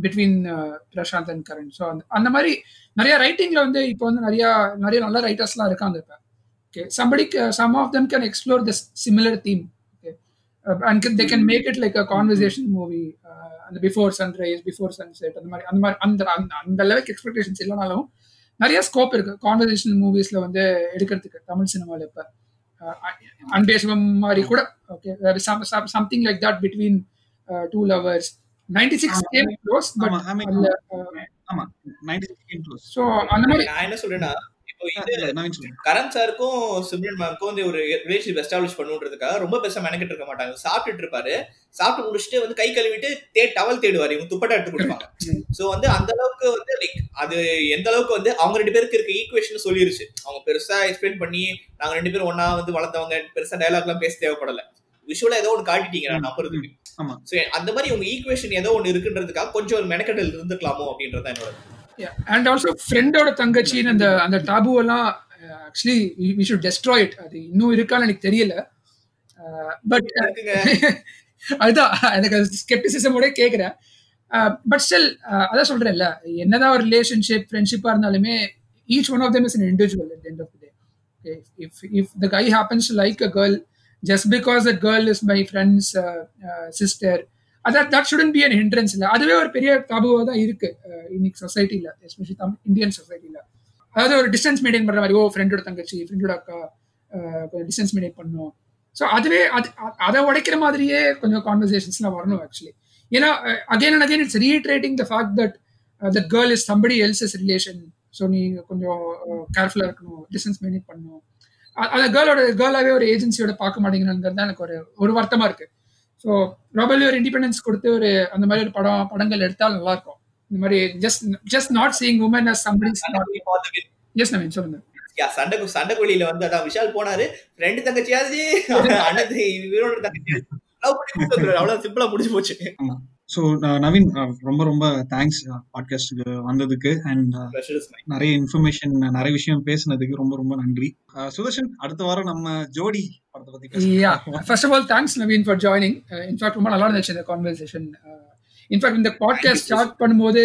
between Prashant and Karan. So அந்த மாதிரி நிறைய ரைட்டிங்ல வந்து இப்போ வந்து நிறைய நல்ல ரைட்டர்ஸ்லாம் இருக்காங்க. இப்போ okay, some of them can explore this similar theme, okay, and they can make it like a conversation movie, and before sunrise, before sunset, and the level expectations illanalum nariya scope irukku conversational movies la vande edukkuradhukku Tamil cinema la. Ipa Anbesvam mari kuda, okay, there is something like that between two lovers. 96 came close, but I mean ama 96 came close. So நான் என்ன சொல்றேன்னா, கரண் சாருக்கும் சிம்ரன் மேம்க்கும் ஒரு relationship establish பண்ணுன்றதுக்காக ரொம்ப பெருசா மெனக்கிட்டு இருக்க மாட்டாங்க. சாப்பிட்டுட்டு இருப்பாரு, சாப்பிட்டு முடிச்சுட்டு வந்து கை கழுவிட்டு டவல் தேடுவாரு, இவங்க துப்பட்டா எடுத்து கொடுப்பாங்க. சோ வந்து அந்த அளவுக்கு வந்து லைக் அது எந்த அளவுக்கு வந்து அவங்க ரெண்டு பேருக்கு இருக்க ஈக்குவேஷன் சொல்லிருச்சு. அவங்க பெருசா எக்ஸ்பிளைன் பண்ணி நாங்க ரெண்டு பேரும் ஒன்னா வந்து வளர்ந்தவங்க, பெருசா டயலாக் எல்லாம் பேச தேவைப்படல, விஷுவலா ஏதோ ஒன்று காட்டிட்டீங்க நான் நம்புறதுக்கு. சோ அந்த மாதிரி உங்க ஈக்குவேஷன் ஏதோ ஒன்று இருக்குன்றதுக்காக கொஞ்சம் ஒரு மெனக்கெட்டல் இருந்துக்கலாமோ அப்படின்றதான் என்னோட. Yeah, and also friend-ஓட தங்கச்சி அந்த டாபு எல்லாம் actually we should destroy it. அது இன்னும் இருக்கான்னு எனக்கு தெரியல, பட் அதுதான் எனக்கு ஸ்கெப்டிசிசமோட கேட்குறேன். பட் ஸ்டில் அதான் சொல்றேன்ல, என்னதான் ஒரு ரிலேஷன்ஷிப் ஃப்ரெண்ட்ஷிப்பாக இருந்தாலுமே each one of them is an individual at the end of the day. Okay, if the guy happens to like a girl just because that girl is my friend's sister, that shouldn't be an hindrance. அதுவே ஒரு பெரிய டாபுவா தான் இருக்கு இன்னைக்கு சொசைட்டில, especially Indian சொசைட்டில. அதாவது ஒரு டிஸ்டன்ஸ் மெயின்டைன் பண்ற மாதிரி, ஃப்ரெண்டோட தங்கச்சி, ஃப்ரெண்டோட அக்கா, கொஞ்சம் டிஸ்டன்ஸ் மெயின்டைன் பண்ணும். ஸோ அதுவே அதை உடைக்கிற மாதிரியே கொஞ்சம் கான்வர்சேஷன்ஸ்லாம் வரணும் ஆக்சுவலி. ஏன்னா again and again it's reiterating the fact that girl is somebody else's relation. So நீ கொஞ்சம் கேர்ஃபுல்லா இருக்கணும், டிஸ்டன்ஸ் மெயின்டைன் பண்ணணும். அந்த கேர்ளாவே ஒரு ஏஜென்சியோட பார்க்க மாட்டேங்கிறதுங்கிறது தான் எனக்கு ஒரு வருத்தமா இருக்கு. ஸோ ப்ராபப்லி ஒரு இண்டிபெண்டன்ஸ் கொடுத்து ஒரு அந்த மாதிரி ஒரு படங்கள் எடுத்தால் நல்லா இருக்கும். இந்த மாதிரி just not seeing Woman as somebody. Yes Naveen சொல்லுங்க. சண்டைக்குழியில வந்து அதான் விஷால் போனாரு, ரெண்டு தங்கச்சியாவது அவ்வளவு சிம்பிளா முடிஞ்சு போச்சு. ஸோ நவீன், ரொம்ப ரொம்ப தேங்க்ஸ் பாட்காஸ்டுக்கு வந்ததுக்கு, அண்ட் நிறைய இன்ஃபர்மேஷன், நிறைய விஷயம் பேசுனதுக்கு ரொம்ப ரொம்ப நன்றி. சுதர்ஷன், அடுத்த வாரம் நம்ம ஜோடி படத்தை பத்தி பேசலாம். First of all thanks Naveen for joining. In fact ரொம்ப நல்லா இருந்துச்சு இந்த கான்வர்சேஷன். இன்ஃபேக்ட் இந்த பாட்காஸ்ட் ஸ்டார்ட் பண்ணும்போது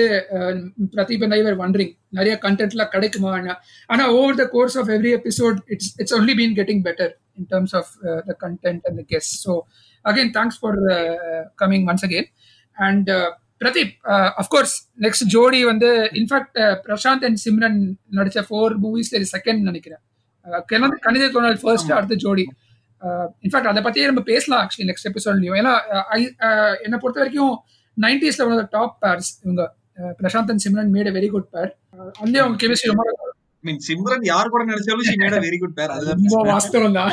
பிரதீபன் ஐவர் வண்டரிங் நிறைய கண்டென்ட்லாம் கிடைக்குமா, ஆனால் over the course of every episode it's only been getting better in terms of the content and the guest. So again thanks for coming once again. And Pradeep, of course, next Jodi vandu, in fact, Prashant and Simran nadicha 4 movies la second nanikiren. Kanadha Kanadha Tonal first, adha Jodi. In fact, adha pathi nam pesala actually next episode la. Ena enna portha varaikum 90s la one of the top pairs ivanga, Prashant and Simran made a very good pair. Andhe avanga chemistry romba, I mean Simran yaar kuda nadichalu she made a very good pair. Adha romba vastavam da.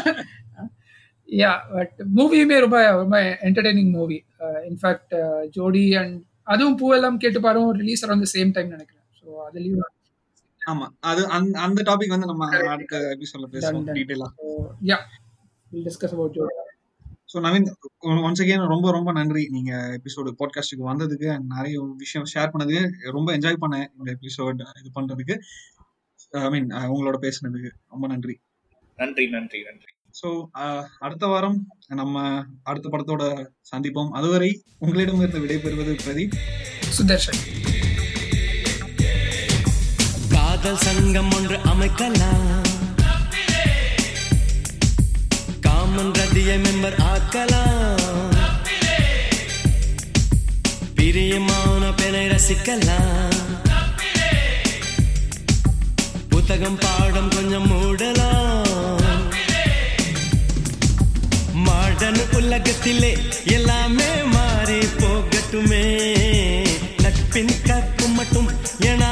Yeah, but movie-ume romba entertaining movie. In fact, Jodi and adum poovellam kettu parum release around the same time nanikiren. So adaliyu ama adu and the topic vandu nama adha episode la pesuvom detail-a. Yeah, we'll discuss about Jodi. So Naveen, once again ரொம்ப ரொம்ப நன்றி. நீங்க episode பாட்காஸ்டுக்கு வந்ததுக்கு and நிறைய விஷயம் share பண்ணதுக்கு ரொம்ப enjoy பண்ணேன். இந்த எபிசோடு இது பண்றதுக்கு, ஐ மீன் உங்களோட பேசுனதுக்கு ரொம்ப நன்றி. நன்றி நன்றி நன்றி. ஸோ அடுத்த வாரம் நம்ம அடுத்த படத்தோட சந்திப்போம். அதுவரை உங்களிடமிருந்து விடைபெறுவது பிரதீப், சுதர்ஷன். காதல் சங்கம் ஒன்று அமைக்கலாம், காமன் ரதியை மெம்பர் ஆக்கலாம், பிரியமான பெண்ணை ரசிக்கலாம், புத்தகம் பாடம் கொஞ்சம் மூடலாம். மாடர்ன் உலகத்திலே எல்லாமே மாறி போகட்டுமே, நட்பின் கற்பு மட்டும் என